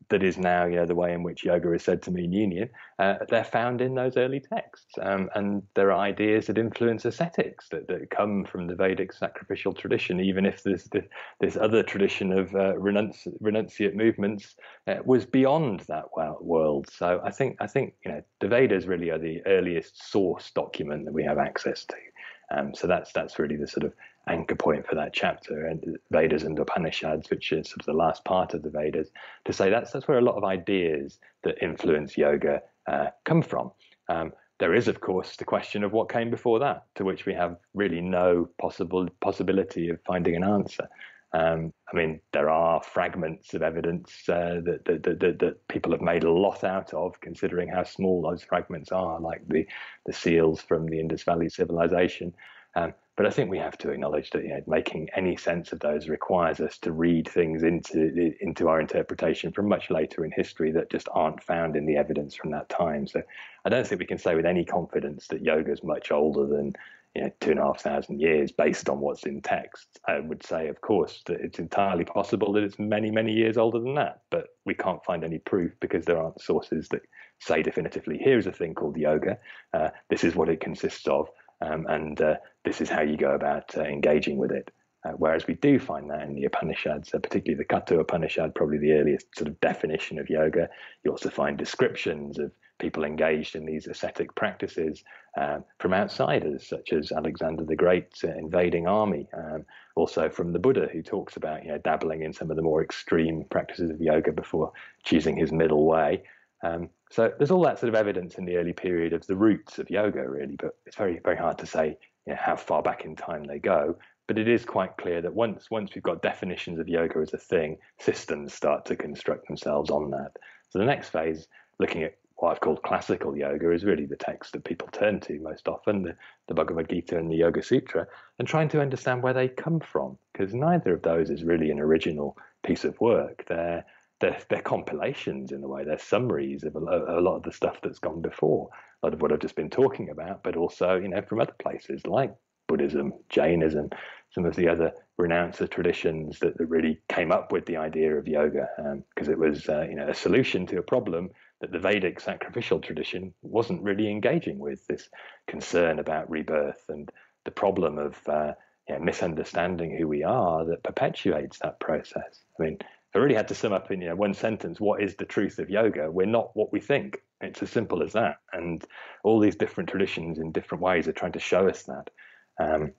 that is now, you know, the way in which yoga is said to mean union. Uh, they're found in those early texts, um, and there are ideas that influence ascetics that, that come from the Vedic sacrificial tradition, even if this this, this other tradition of uh, renunci- renunciate movements uh, was beyond that world. So I think I think you know, the Vedas really are the earliest source document that we have access to. Um, so that's that's really the sort of anchor point for that chapter, and Vedas and Upanishads, which is sort of the last part of the Vedas, to say that's that's where a lot of ideas that influence yoga uh, come from. Um, there is, of course, the question of what came before that, to which we have really no possible possibility of finding an answer. Um, I mean, there are fragments of evidence uh, that, that, that, that people have made a lot out of, considering how small those fragments are, like the, the seals from the Indus Valley civilization. Um, but I think we have to acknowledge that, you know, making any sense of those requires us to read things into into our interpretation from much later in history that just aren't found in the evidence from that time. So I don't think we can say with any confidence that yoga is much older than, you know, two and a half thousand years based on what's in text. I would say, of course, that it's entirely possible that it's many, many years older than that, but we can't find any proof because there aren't sources that say definitively, here's a thing called yoga, uh, this is what it consists of, um, and uh, this is how you go about uh, engaging with it. Uh, whereas we do find that in the Upanishads, uh, particularly the Katha Upanishad, probably the earliest sort of definition of yoga. You also find descriptions of people engaged in these ascetic practices um, from outsiders, such as Alexander the Great's uh, invading army. Um, also from the Buddha, who talks about, you know, dabbling in some of the more extreme practices of yoga before choosing his middle way. Um, so there's all that sort of evidence in the early period of the roots of yoga, really. But it's very, very hard to say, you know, how far back in time they go. But it is quite clear that once once we've got definitions of yoga as a thing, systems start to construct themselves on that. So the next phase, looking at what I've called classical yoga, is really the text that people turn to most often, the, the Bhagavad Gita and the Yoga Sutra, and trying to understand where they come from, because neither of those is really an original piece of work. They're, they're, they're compilations in a way. They're summaries of a, a lot of the stuff that's gone before, a lot of what I've just been talking about, but also, you know, from other places like Buddhism, Jainism, some of the other renouncer traditions that, that really came up with the idea of yoga, because um, it was, uh, you know, a solution to a problem that the Vedic sacrificial tradition wasn't really engaging with, this concern about rebirth and the problem of uh, you know, misunderstanding who we are that perpetuates that process. I mean, if I really had to sum up in you know, one sentence, what is the truth of yoga? We're not what we think. It's as simple as that. And all these different traditions in different ways are trying to show us that. Um,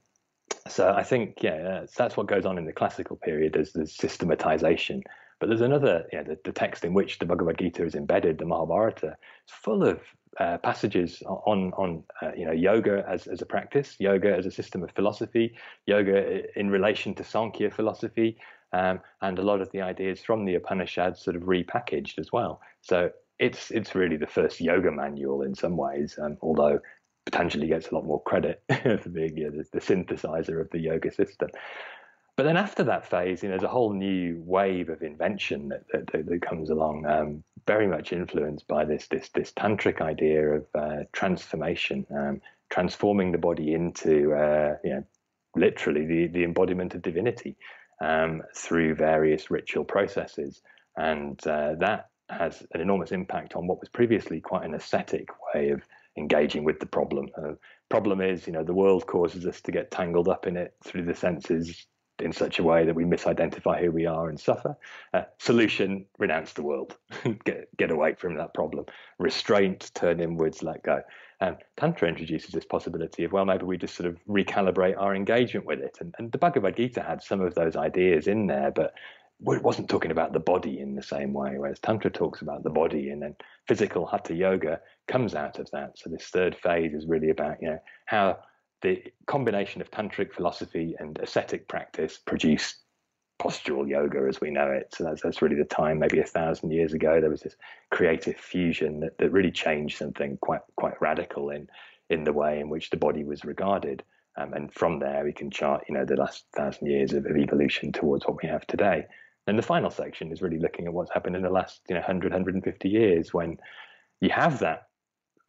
so I think, yeah, that's, that's what goes on in the classical period as the systematization. But there's another, you know, the, the text in which the Bhagavad Gita is embedded, the Mahabharata, it's full of uh, passages on, on uh, you know, yoga as, as a practice, yoga as a system of philosophy, yoga in relation to Sankhya philosophy, um, and a lot of the ideas from the Upanishads sort of repackaged as well. So it's, it's really the first yoga manual in some ways, um, although Patanjali gets a lot more credit for being you know, the, the synthesizer of the yoga system. But then after that phase, you know, there's a whole new wave of invention that that, that comes along, um, very much influenced by this this this tantric idea of uh, transformation, um, transforming the body into, uh, you know, literally the the embodiment of divinity um, through various ritual processes, and uh, that has an enormous impact on what was previously quite an ascetic way of engaging with the problem. Uh, problem is, you know, the world causes us to get tangled up in it through the senses, in such a way that we misidentify who we are and suffer. Uh, solution, renounce the world, get get away from that problem. Restraint, turn inwards, let go. Um, Tantra introduces this possibility of, well, maybe we just sort of recalibrate our engagement with it. And, and the Bhagavad Gita had some of those ideas in there, but it wasn't talking about the body in the same way, whereas Tantra talks about the body, and then physical Hatha Yoga comes out of that. So this third phase is really about, you know, how the combination of tantric philosophy and ascetic practice produced postural yoga as we know it. So that's, that's really the time, maybe a thousand years ago, there was this creative fusion that, that really changed something quite quite radical in, in the way in which the body was regarded. Um, and from there, we can chart, you know, the last thousand years of, of evolution towards what we have today. And the final section is really looking at what's happened in the last, you know, one hundred, one hundred fifty years, when you have that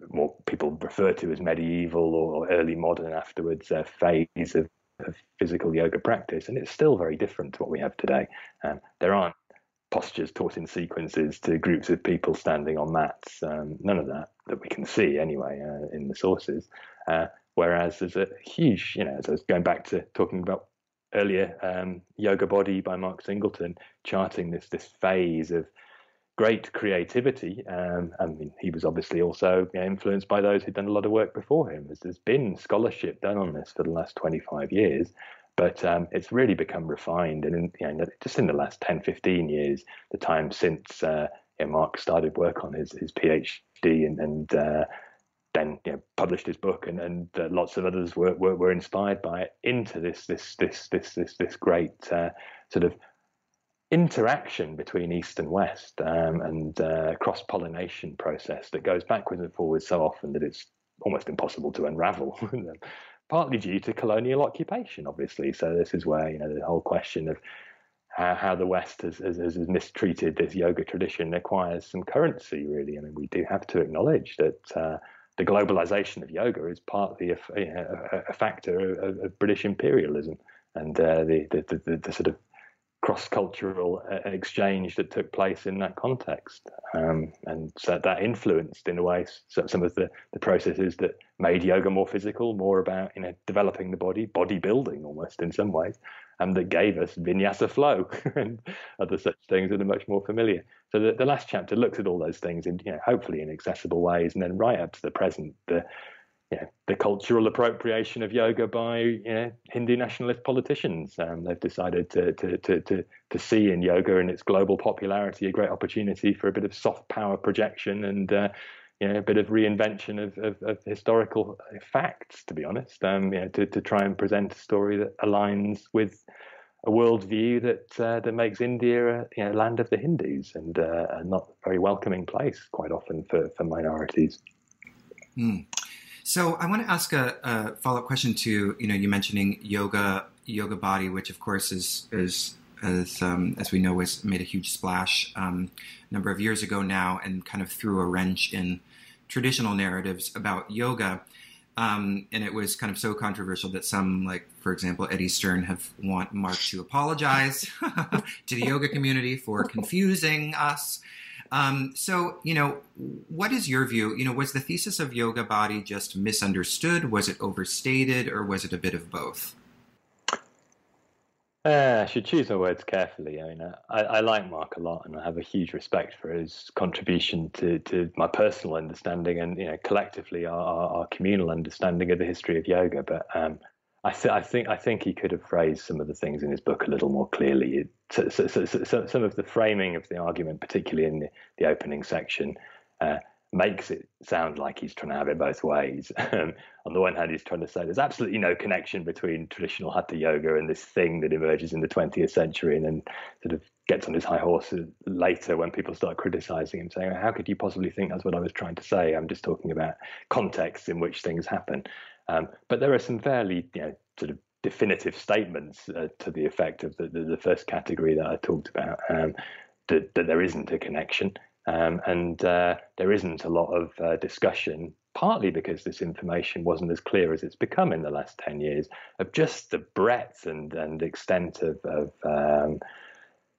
what people refer to as medieval or early modern afterwards uh, phase of, of physical yoga practice, and it's still very different to what we have today. Um, there aren't postures taught in sequences to groups of people standing on mats, um, none of that that we can see anyway uh, in the sources, uh, whereas there's a huge, you know, as I was going back to talking about earlier, um, Yoga Body by Mark Singleton, charting this this phase of great creativity. Um, I mean, he was obviously also you know, influenced by those who'd done a lot of work before him. There's been scholarship done on this for the last twenty-five years, but um, it's really become refined. And in, you know, just in the last ten, fifteen years, the time since uh, you know, Mark started work on his, his PhD and, and uh, then you know, published his book, and, and uh, lots of others were, were were inspired by it into this this this this this this great uh, sort of interaction between East and West, um, and uh, cross-pollination process that goes backwards and forwards so often that it's almost impossible to unravel, partly due to colonial occupation, obviously. So this is where, you know, the whole question of how, how the West has, has, has mistreated this yoga tradition acquires some currency, really. I mean, we do have to acknowledge that uh, the globalization of yoga is partly a, you know, a, a factor of, of British imperialism and uh, the, the, the, the sort of cross-cultural exchange that took place in that context, um, and so that influenced in a way some of the, the processes that made yoga more physical, more about you know developing the body, bodybuilding almost in some ways, and that gave us vinyasa flow and other such things that are much more familiar. So the, the last chapter looks at all those things in you know hopefully in accessible ways, and then right up to the present, the Yeah, the cultural appropriation of yoga by you know, Hindu nationalist politicians. Um, they've decided to, to to to to see in yoga and its global popularity a great opportunity for a bit of soft power projection and uh, you know, a bit of reinvention of, of, of historical facts. To be honest, um, you know, to to try and present a story that aligns with a worldview that uh, that makes India a you know, land of the Hindus and uh, a not very welcoming place quite often for for minorities. Mm. So I want to ask a, a follow-up question to, you know, you mentioning yoga, yoga body, which of course is, is as, um, as we know, was made a huge splash um, a number of years ago now and kind of threw a wrench in traditional narratives about yoga. Um, and it was kind of so controversial that some, like, for example, Eddie Stern have want Mark to apologize to the yoga community for confusing us. Um, so, you know, what is your view? You know, was the thesis of Yoga Body just misunderstood? Was it overstated, or was it a bit of both? Uh, I should choose my words carefully. I mean, I, I like Mark a lot, and I have a huge respect for his contribution to, to my personal understanding and, you know, collectively our, our, our communal understanding of the history of yoga. But um, I, th- I think I think he could have phrased some of the things in his book a little more clearly. It, so, so, so, so, some of the framing of the argument, particularly in the, the opening section, uh, makes it sound like he's trying to have it both ways. On the one hand, he's trying to say there's absolutely no connection between traditional Hatha Yoga and this thing that emerges in the twentieth century, and then sort of gets on his high horse later when people start criticizing him, saying, how could you possibly think that's what I was trying to say? I'm just talking about contexts in which things happen. Um, but there are some fairly, you know, sort of definitive statements uh, to the effect of the, the, the first category that I talked about, um, that, that there isn't a connection. Um, and uh, there isn't a lot of uh, discussion, partly because this information wasn't as clear as it's become in the last ten years, of just the breadth and, and extent of, of um,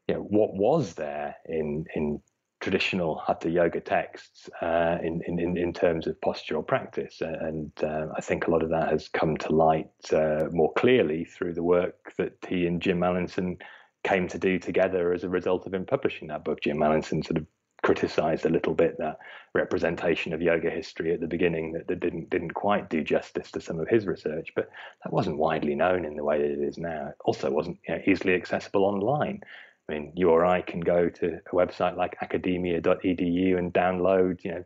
you know, what was there in in traditional Hatha Yoga texts uh, in, in, in terms of postural practice. And uh, I think a lot of that has come to light uh, more clearly through the work that he and Jim Mallinson came to do together as a result of him publishing that book. Jim Mallinson sort of criticised a little bit that representation of yoga history at the beginning that, that didn't didn't quite do justice to some of his research, but that wasn't widely known in the way that it is now. It also wasn't, you know, easily accessible online. I mean, you or I can go to a website like academia dot e d u and download, you know,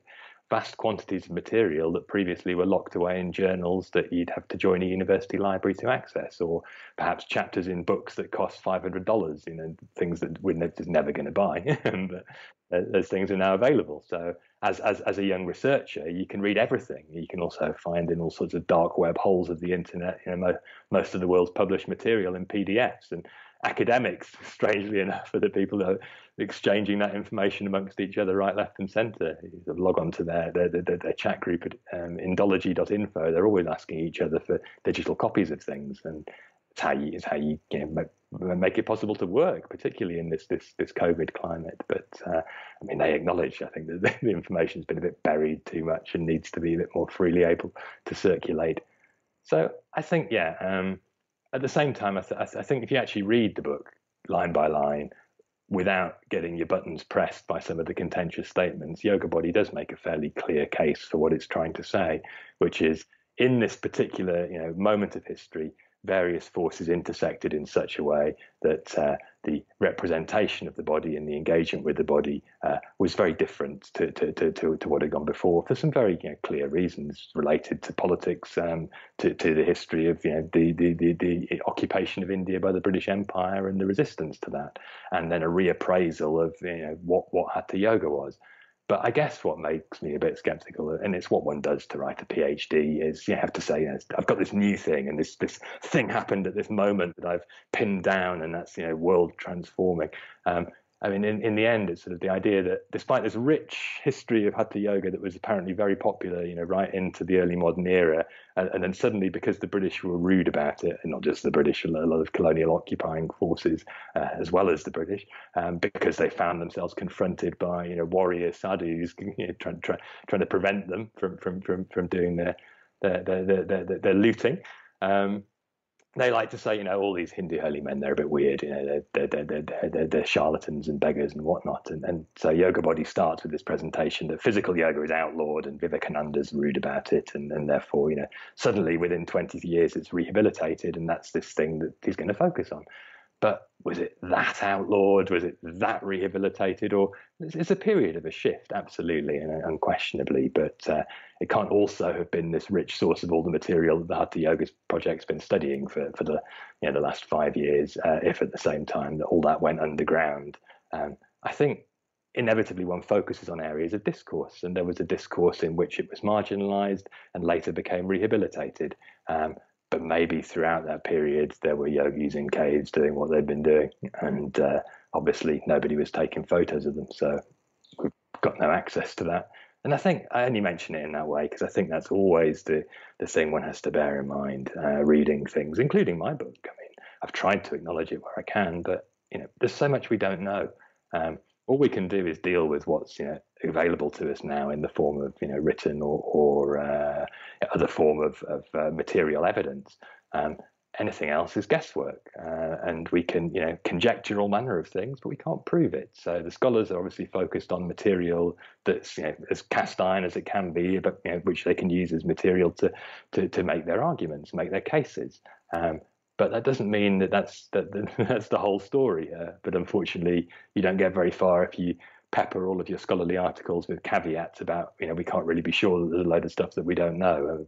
vast quantities of material that previously were locked away in journals that you'd have to join a university library to access, or perhaps chapters in books that cost five hundred dollars, you know, things that we're just never going to buy. But those things are now available. So as, as as a young researcher, you can read everything. You can also find in all sorts of dark web holes of the internet, you know, mo- most of the world's published material in P D Fs. And academics, strangely enough, are the people that are exchanging that information amongst each other, right, left, and centre. You sort of log on to their their, their, their chat group at um, Indology dot info. They're always asking each other for digital copies of things, and it's how you, it's how you, you know, make, make it possible to work, particularly in this this this COVID climate. But uh, I mean, they acknowledge, I think, that the, the information's been a bit buried too much and needs to be a bit more freely able to circulate. So I think, yeah. Um, At the same time, I, th- I, th- I think if you actually read the book line by line without getting your buttons pressed by some of the contentious statements, Yoga Body does make a fairly clear case for what it's trying to say, which is in this particular, you know, moment of history, various forces intersected in such a way that uh, the representation of the body and the engagement with the body uh, was very different to, to, to, to, to what had gone before, for some very, you know, clear reasons related to politics, um, to, to the history of, you know, the, the, the, the occupation of India by the British Empire and the resistance to that, and then a reappraisal of, you know, what, what Hatha Yoga was. But I guess what makes me a bit skeptical, and it's what one does to write a PhD, is you have to say, you know, I've got this new thing, and this this thing happened at this moment that I've pinned down, and that's, you know, world transforming. Um, I mean, in, in the end, it's sort of the idea that despite this rich history of Hatha Yoga that was apparently very popular, you know, right into the early modern era, and, and then suddenly because the British were rude about it, and not just the British, a lot of colonial occupying forces, uh, as well as the British, um, because they found themselves confronted by, you know, warrior sadhus, you know, trying, trying, trying to prevent them from from from, from doing their their their their, their, their, their looting. Um, They like to say, you know, all these Hindu holy men, they're a bit weird, you know, they're, they're, they're, they're, they're charlatans and beggars and whatnot. And, and so Yoga Body starts with this presentation that physical yoga is outlawed and Vivekananda's rude about it. And, and therefore, you know, suddenly within twenty years, it's rehabilitated. And that's this thing that he's going to focus on. But was it that outlawed? Was it that rehabilitated? Or it's a period of a shift, absolutely and unquestionably. But uh, it can't also have been this rich source of all the material that the Hatha Yoga Project's been studying for, for the, you know, the last five years, uh, if at the same time that all that went underground. Um, I think inevitably one focuses on areas of discourse, and there was a discourse in which it was marginalized and later became rehabilitated. Um, But maybe throughout that period, there were yogis in caves doing what they'd been doing. And uh, obviously, nobody was taking photos of them. So we've got no access to that. And I think I only mention it in that way because I think that's always the, the thing one has to bear in mind, uh, reading things, including my book. I mean, I've tried to acknowledge it where I can, but, you know, there's so much we don't know. Um, all we can do is deal with what's, you know, available to us now in the form of, you know, written or, or uh, other form of, of uh, material evidence. Um, anything else is guesswork, uh, and we can, you know, conjecture all manner of things, but we can't prove it. So the scholars are obviously focused on material that's, you know, as cast iron as it can be, but, you know, which they can use as material to to, to make their arguments, make their cases. Um, but that doesn't mean that that's that, that that's the whole story. Uh, but unfortunately, you don't get very far if you pepper all of your scholarly articles with caveats about, you know, we can't really be sure that there's a load of stuff that we don't know.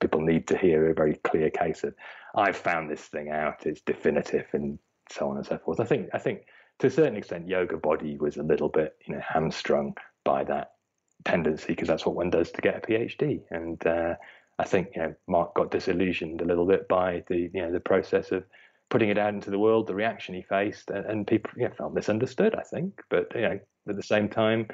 People need to hear a very clear case of, I've found this thing out, it's definitive, and so on and so forth. I think, I think to a certain extent, Yoga Body was a little bit, you know, hamstrung by that tendency, because that's what one does to get a PhD. And uh, I think, you know, Mark got disillusioned a little bit by the, you know, the process of putting it out into the world, the reaction he faced, and, and people, you know, felt misunderstood, I think. But, you know, at the same time,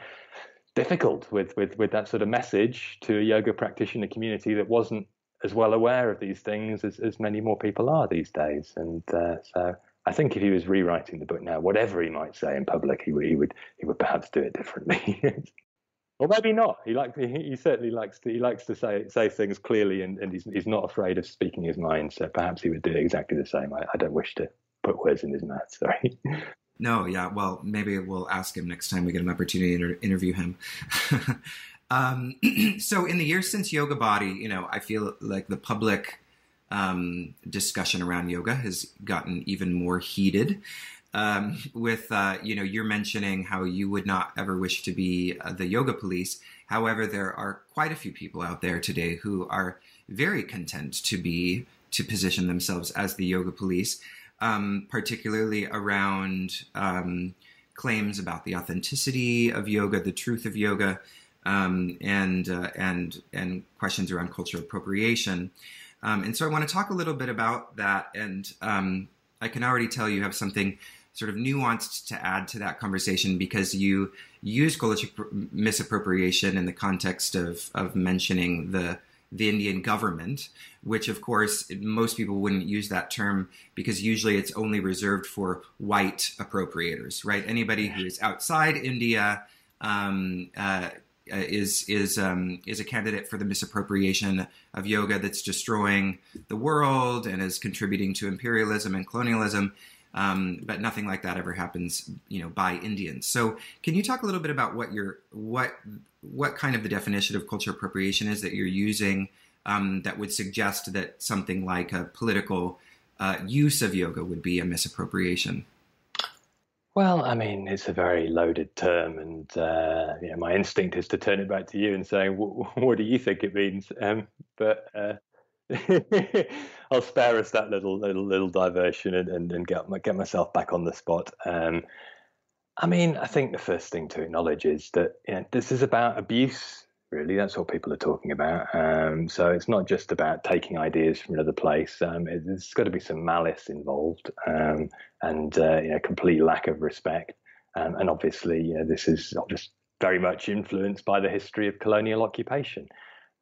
difficult with, with, with that sort of message to a yoga practitioner community that wasn't as well aware of these things as, as many more people are these days. And uh, so I think if he was rewriting the book now, whatever he might say in public, he, he would he would perhaps do it differently. Or maybe not. He likes he certainly likes to he likes to say say things clearly, and, and he's he's not afraid of speaking his mind. So perhaps he would do exactly the same. I, I don't wish to put words in his mouth, sorry. No, yeah. Well, maybe we'll ask him next time we get an opportunity to interview him. um, so in the years since Yoga Body, you know, I feel like the public um, discussion around yoga has gotten even more heated um, with, uh, you know, you're mentioning how you would not ever wish to be uh, the yoga police. However, there are quite a few people out there today who are very content to be, to position themselves as the yoga police. Um, particularly around um, claims about the authenticity of yoga, the truth of yoga, um, and uh, and and questions around cultural appropriation. Um, and so I want to talk a little bit about that. And um, I can already tell you have something sort of nuanced to add to that conversation, because you use cultural misappropriation in the context of of mentioning the the Indian government, which of course most people wouldn't use that term, because usually it's only reserved for white appropriators, right? Anybody who is outside India um, uh, is is um, is a candidate for the misappropriation of yoga that's destroying the world and is contributing to imperialism and colonialism. Um, but nothing like that ever happens, you know, by Indians. So can you talk a little bit about what your what what kind of the definition of cultural appropriation is that you're using um, that would suggest that something like a political uh, use of yoga would be a misappropriation? Well, I mean, it's a very loaded term, and uh, you know, my instinct is to turn it back to you and say, what do you think it means? Um, but uh... I'll spare us that little little little diversion and, and, and get get myself back on the spot. Um, I mean, I think the first thing to acknowledge is that, you know, this is about abuse, really. That's what people are talking about. Um, so it's not just about taking ideas from another place. Um, it, there's got to be some malice involved, um, and uh, you know, complete lack of respect. Um, and obviously, you know, this is just very much influenced by the history of colonial occupation.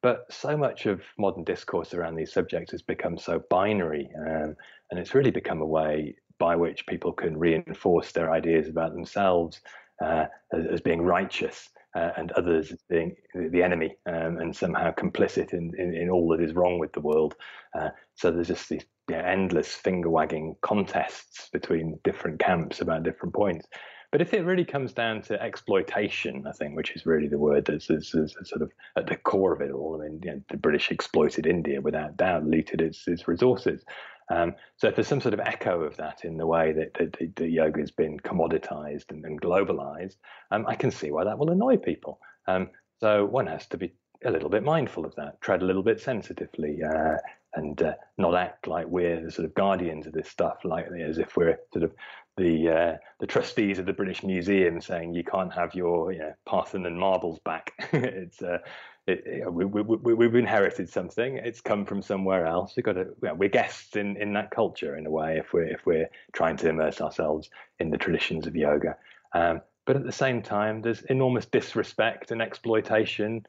But so much of modern discourse around these subjects has become so binary, um, and it's really become a way by which people can reinforce their ideas about themselves uh, as, as being righteous uh, and others as being the enemy, um, and somehow complicit in, in, in all that is wrong with the world. Uh, so there's just these, you know, endless finger-wagging contests between different camps about different points. But if it really comes down to exploitation, I think, which is really the word that's, that's, that's sort of at the core of it all. I mean, you know, the British exploited India without doubt, looted its, its resources. Um, so if there's some sort of echo of that in the way that, that, that yoga has been commoditized and, and globalized, um, I can see why that will annoy people. Um, so one has to be a little bit mindful of that, tread a little bit sensitively, uh, and uh, not act like we're the sort of guardians of this stuff, like as if we're sort of the uh, the trustees of the British Museum saying you can't have your, you know, Parthenon marbles back. It's uh, it, it, we, we, we, we've inherited something. It's come from somewhere else. We've got to, you know, we're guests in, in that culture in a way, if we're if we're trying to immerse ourselves in the traditions of yoga. Um, but at the same time, there's enormous disrespect and exploitation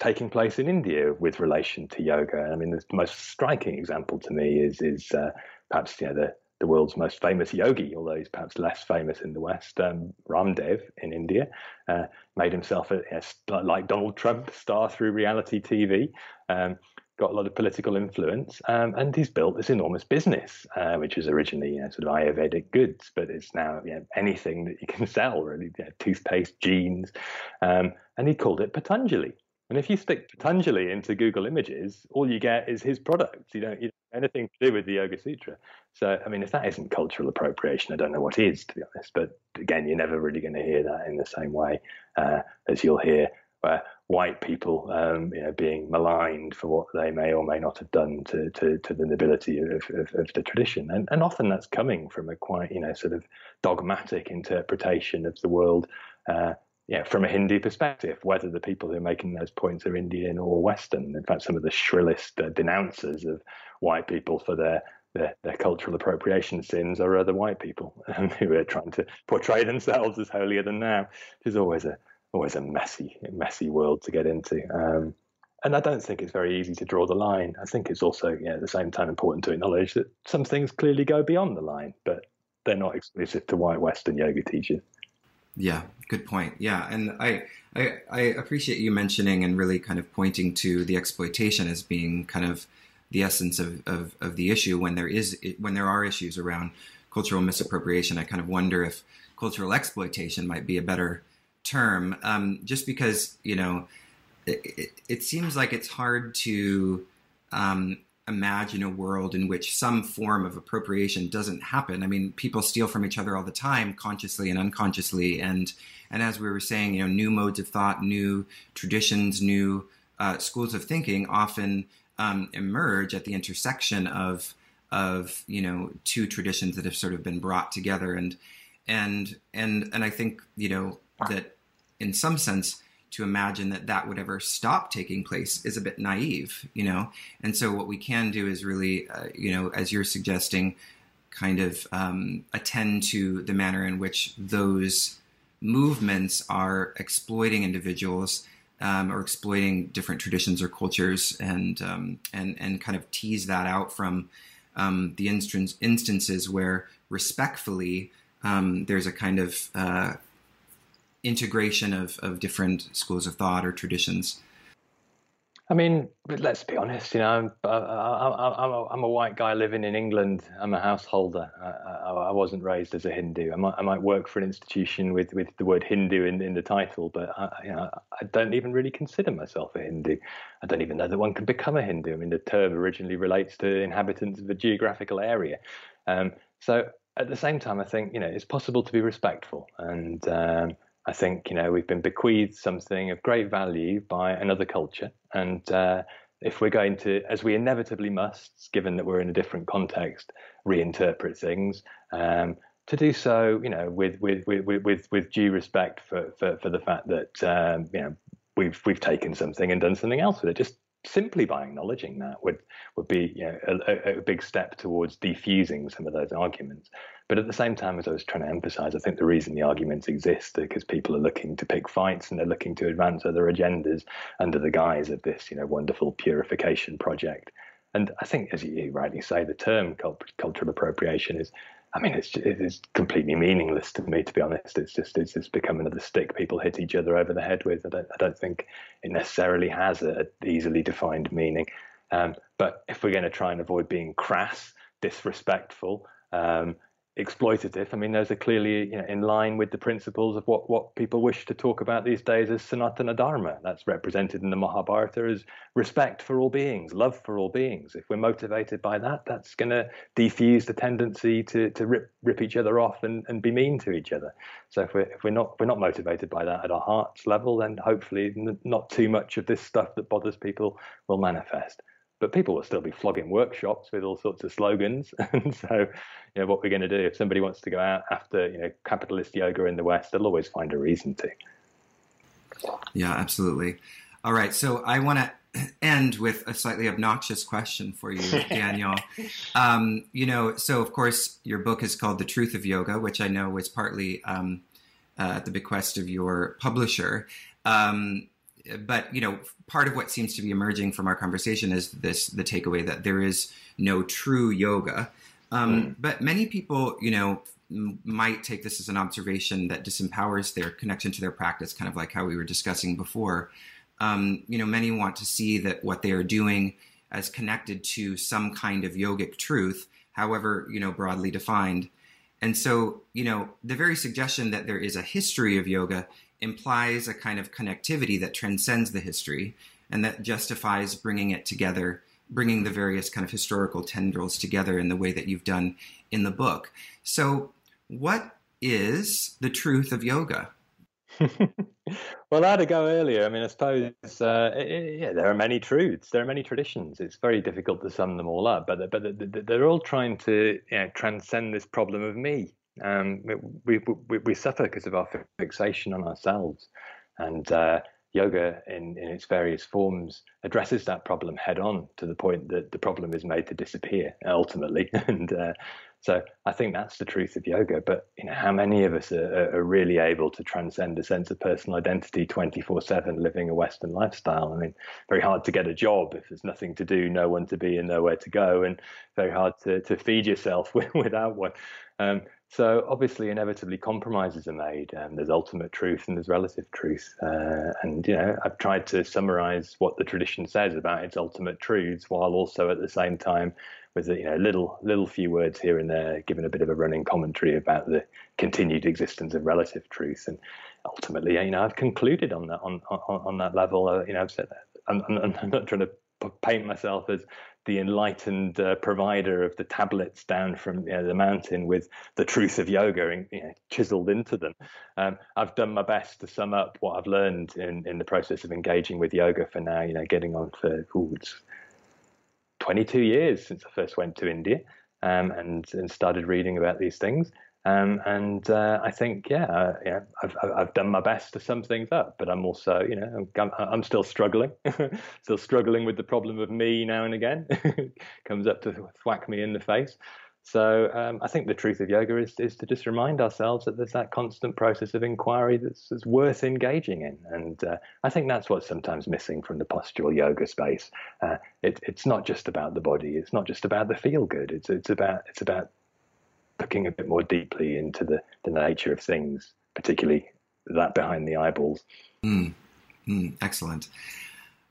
taking place in India with relation to yoga. I mean, the most striking example to me is is uh, perhaps, you know, the the world's most famous yogi, although he's perhaps less famous in the West, um, Ramdev in India, uh, made himself a, a like Donald Trump star through reality T V, um, got a lot of political influence, um, and he's built this enormous business, uh, which was originally you know, sort of Ayurvedic goods, but it's now you know, anything that you can sell, really, you know, toothpaste, jeans, um, and he called it Patanjali. And if you stick Patanjali into Google Images, all you get is his products. You don't, you don't have anything to do with the Yoga Sutra. So, I mean, if that isn't cultural appropriation, I don't know what is, to be honest. But again, you're never really going to hear that in the same way uh, as you'll hear where white people um, you know, being maligned for what they may or may not have done to, to, to the nobility of, of, of the tradition. And, and often that's coming from a quite, you know, sort of dogmatic interpretation of the world, uh, yeah, from a Hindu perspective, whether the people who are making those points are Indian or Western. In fact, some of the shrillest uh, denouncers of white people for their, their their cultural appropriation sins are other white people um, who are trying to portray themselves as holier than thou. It is always a always a messy messy world to get into, um, and I don't think it's very easy to draw the line. I think it's also yeah, at the same time important to acknowledge that some things clearly go beyond the line, but they're not exclusive to white Western yoga teachers. Yeah, good point. Yeah, and I, I I appreciate you mentioning and really kind of pointing to the exploitation as being kind of the essence of, of, of the issue when there is when there are issues around cultural misappropriation. I kind of wonder if cultural exploitation might be a better term, um, just because you know it, it, it seems like it's hard to um, imagine a world in which some form of appropriation doesn't happen. I mean, people steal from each other all the time, consciously and unconsciously. And, and as we were saying, you know, new modes of thought, new traditions, new uh, schools of thinking often um, emerge at the intersection of, of, you know, two traditions that have sort of been brought together. And, and, and, and I think, you know, that in some sense, to imagine that that would ever stop taking place is a bit naive, you know? And so what we can do is really, uh, you know, as you're suggesting, kind of um, attend to the manner in which those movements are exploiting individuals um, or exploiting different traditions or cultures and um, and and kind of tease that out from um, the instance, instances where respectfully um, there's a kind of uh, integration of, of different schools of thought or traditions. I mean, but let's be honest, you know, I'm, I'm, a, I'm a white guy living in England. I'm a householder. I, I, I wasn't raised as a Hindu. I might, I might work for an institution with, with the word Hindu in, in the title, but I, you know, I don't even really consider myself a Hindu. I don't even know that one can become a Hindu. I mean, the term originally relates to inhabitants of a geographical area. Um, so at the same time, I think, you know, it's possible to be respectful and, um, I think, you know, we've been bequeathed something of great value by another culture. And uh, if we're going to, as we inevitably must, given that we're in a different context, reinterpret things, um, to do so, you know, with with with with, with due respect for, for, for the fact that, um, you know, we've we've taken something and done something else with it. Just simply by acknowledging that would would be, you know, a, a big step towards defusing some of those arguments. But at the same time, as I was trying to emphasize, I think the reason the arguments exist is because people are looking to pick fights and they're looking to advance other agendas under the guise of this, you know, wonderful purification project. And I think, as you rightly say, the term cultural appropriation is, I mean, it's it's completely meaningless to me, to be honest. It's just it's just become another stick people hit each other over the head with. I don't I don't think it necessarily has a, a easily defined meaning. Um, but if we're going to try and avoid being crass, disrespectful, um, exploitative, I mean, those are clearly, you know, in line with the principles of what what people wish to talk about these days as Sanatana Dharma. That's represented in the Mahabharata as respect for all beings, love for all beings. If we're motivated by that, that's going to defuse the tendency to to rip rip each other off and, and be mean to each other. So if we're if we're not if we're not motivated by that at our heart's level, then hopefully not too much of this stuff that bothers people will manifest. But people will still be flogging workshops with all sorts of slogans. And so, you know, what we're going to do, if somebody wants to go out after, you know, capitalist yoga in the West, they'll always find a reason to. Yeah, absolutely. All right. So I want to end with a slightly obnoxious question for you, Daniel. um, you know, so of course, your book is called The Truth of Yoga, which I know was partly um, uh, at the bequest of your publisher. Um But, you know, part of what seems to be emerging from our conversation is this, the takeaway that there is no true yoga, Um, mm. But many people, you know, might take this as an observation that disempowers their connection to their practice, kind of like how we were discussing before. Um, you know, many want to see that what they are doing as connected to some kind of yogic truth, however, you know, broadly defined. And so, you know, the very suggestion that there is a history of yoga implies a kind of connectivity that transcends the history and that justifies bringing it together, bringing the various kind of historical tendrils together in the way that you've done in the book. So what is the truth of yoga? Well, I had a go earlier. I mean, I suppose, uh, yeah, there are many truths. There are many traditions. It's very difficult to sum them all up, but but they're all trying to, you know, transcend this problem of me. Um, we, we, we suffer because of our fixation on ourselves, and uh, yoga in, in its various forms addresses that problem head on to the point that the problem is made to disappear ultimately. And uh, so I think that's the truth of yoga. But you know, how many of us are, are really able to transcend a sense of personal identity twenty-four seven living a Western lifestyle? I mean, very hard to get a job if there's nothing to do, no one to be and nowhere to go, and very hard to, to feed yourself without one. Um, so obviously, inevitably, compromises are made. Um, there's ultimate truth and there's relative truth. Uh, and, you know, I've tried to summarize what the tradition says about its ultimate truths, while also at the same time with a, you know, little, little few words here and there, giving a bit of a running commentary about the continued existence of relative truth. And ultimately, you know, I've concluded on that on on, on that level. Uh, you know, I've said I'm, I'm, I'm not trying to paint myself as the enlightened uh, provider of the tablets down from, you know, the mountain with the truth of yoga and, you know, chiseled into them. Um, I've done my best to sum up what I've learned in, in the process of engaging with yoga for now, you know, getting on for ooh, twenty-two years since I first went to India um, and, and started reading about these things. Um, and uh, I think, yeah, uh, yeah I've, I've done my best to sum things up, but I'm also, you know, I'm, I'm still struggling, still struggling with the problem of me now and again. Comes up to thwack me in the face. So um, I think the truth of yoga is, is to just remind ourselves that there's that constant process of inquiry that's, that's worth engaging in. And uh, I think that's what's sometimes missing from the postural yoga space. Uh, it, it's not just about the body. It's not just about the feel good. It's, it's about, it's about looking a bit more deeply into the, the nature of things, particularly that behind the eyeballs. Mm, mm, excellent.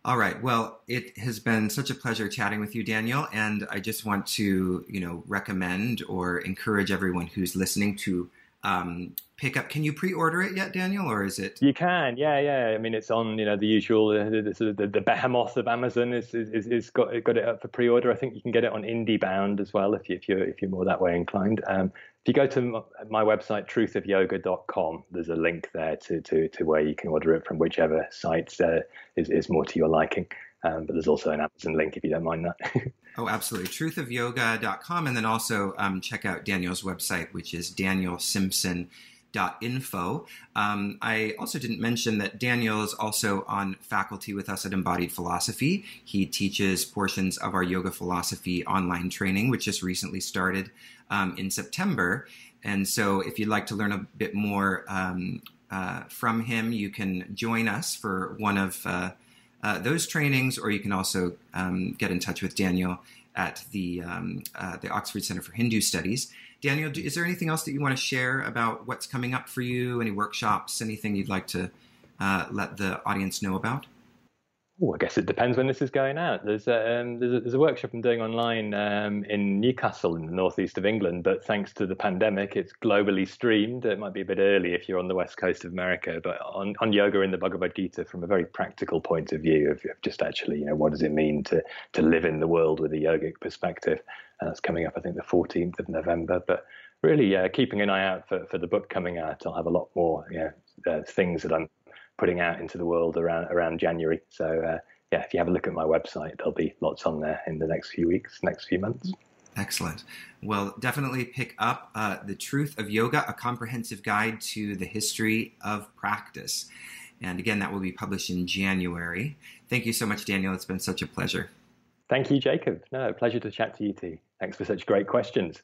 All right. Well, it has been such a pleasure chatting with you, Daniel. And I just want to, you know, recommend or encourage everyone who's listening to um, pick up. Can you pre-order it yet, Daniel, or is it? You can. Yeah. Yeah. I mean, it's on, you know, the usual, uh, the, the, the behemoth of Amazon is, is, is got, got it up for pre-order. I think you can get it on IndieBound as well, if you, if you're, if you're more that way inclined. Um, if you go to my website, truth of yoga dot com, there's a link there to, to, to where you can order it from whichever site uh, is, is more to your liking. Um, but there's also an Amazon link if you don't mind that. Oh, absolutely. truth of yoga dot com. And then also um, check out Daniel's website, which is daniel simpson dot info. Um, I also didn't mention that Daniel is also on faculty with us at Embodied Philosophy. He teaches portions of our yoga philosophy online training, which just recently started um, in September. And so if you'd like to learn a bit more um, uh, from him, you can join us for one of uh, uh, those trainings, or you can also um, get in touch with Daniel at the, um, uh, the Oxford Center for Hindu Studies. Daniel, is there anything else that you want to share about what's coming up for you? Any workshops, anything you'd like to uh, let the audience know about? Oh, I guess it depends when this is going out. There's a, um, there's a, there's a workshop I'm doing online um, in Newcastle in the northeast of England, but thanks to the pandemic, it's globally streamed. It might be a bit early if you're on the west coast of America, but on, on yoga in the Bhagavad Gita from a very practical point of view of, of just actually, you know, what does it mean to, to live in the world with a yogic perspective? And that's coming up, I think, the fourteenth of November. But really, uh, keeping an eye out for, for the book coming out. I'll have a lot more, you know, uh, things that I'm putting out into the world around around January. So, uh, yeah, if you have a look at my website, there'll be lots on there in the next few weeks, next few months. Excellent. Well, definitely pick up uh, The Truth of Yoga, A Comprehensive Guide to the History of Practice. And again, that will be published in January. Thank you so much, Daniel. It's been such a pleasure. Thank you, Jacob. No, pleasure to chat to you too. Thanks for such great questions.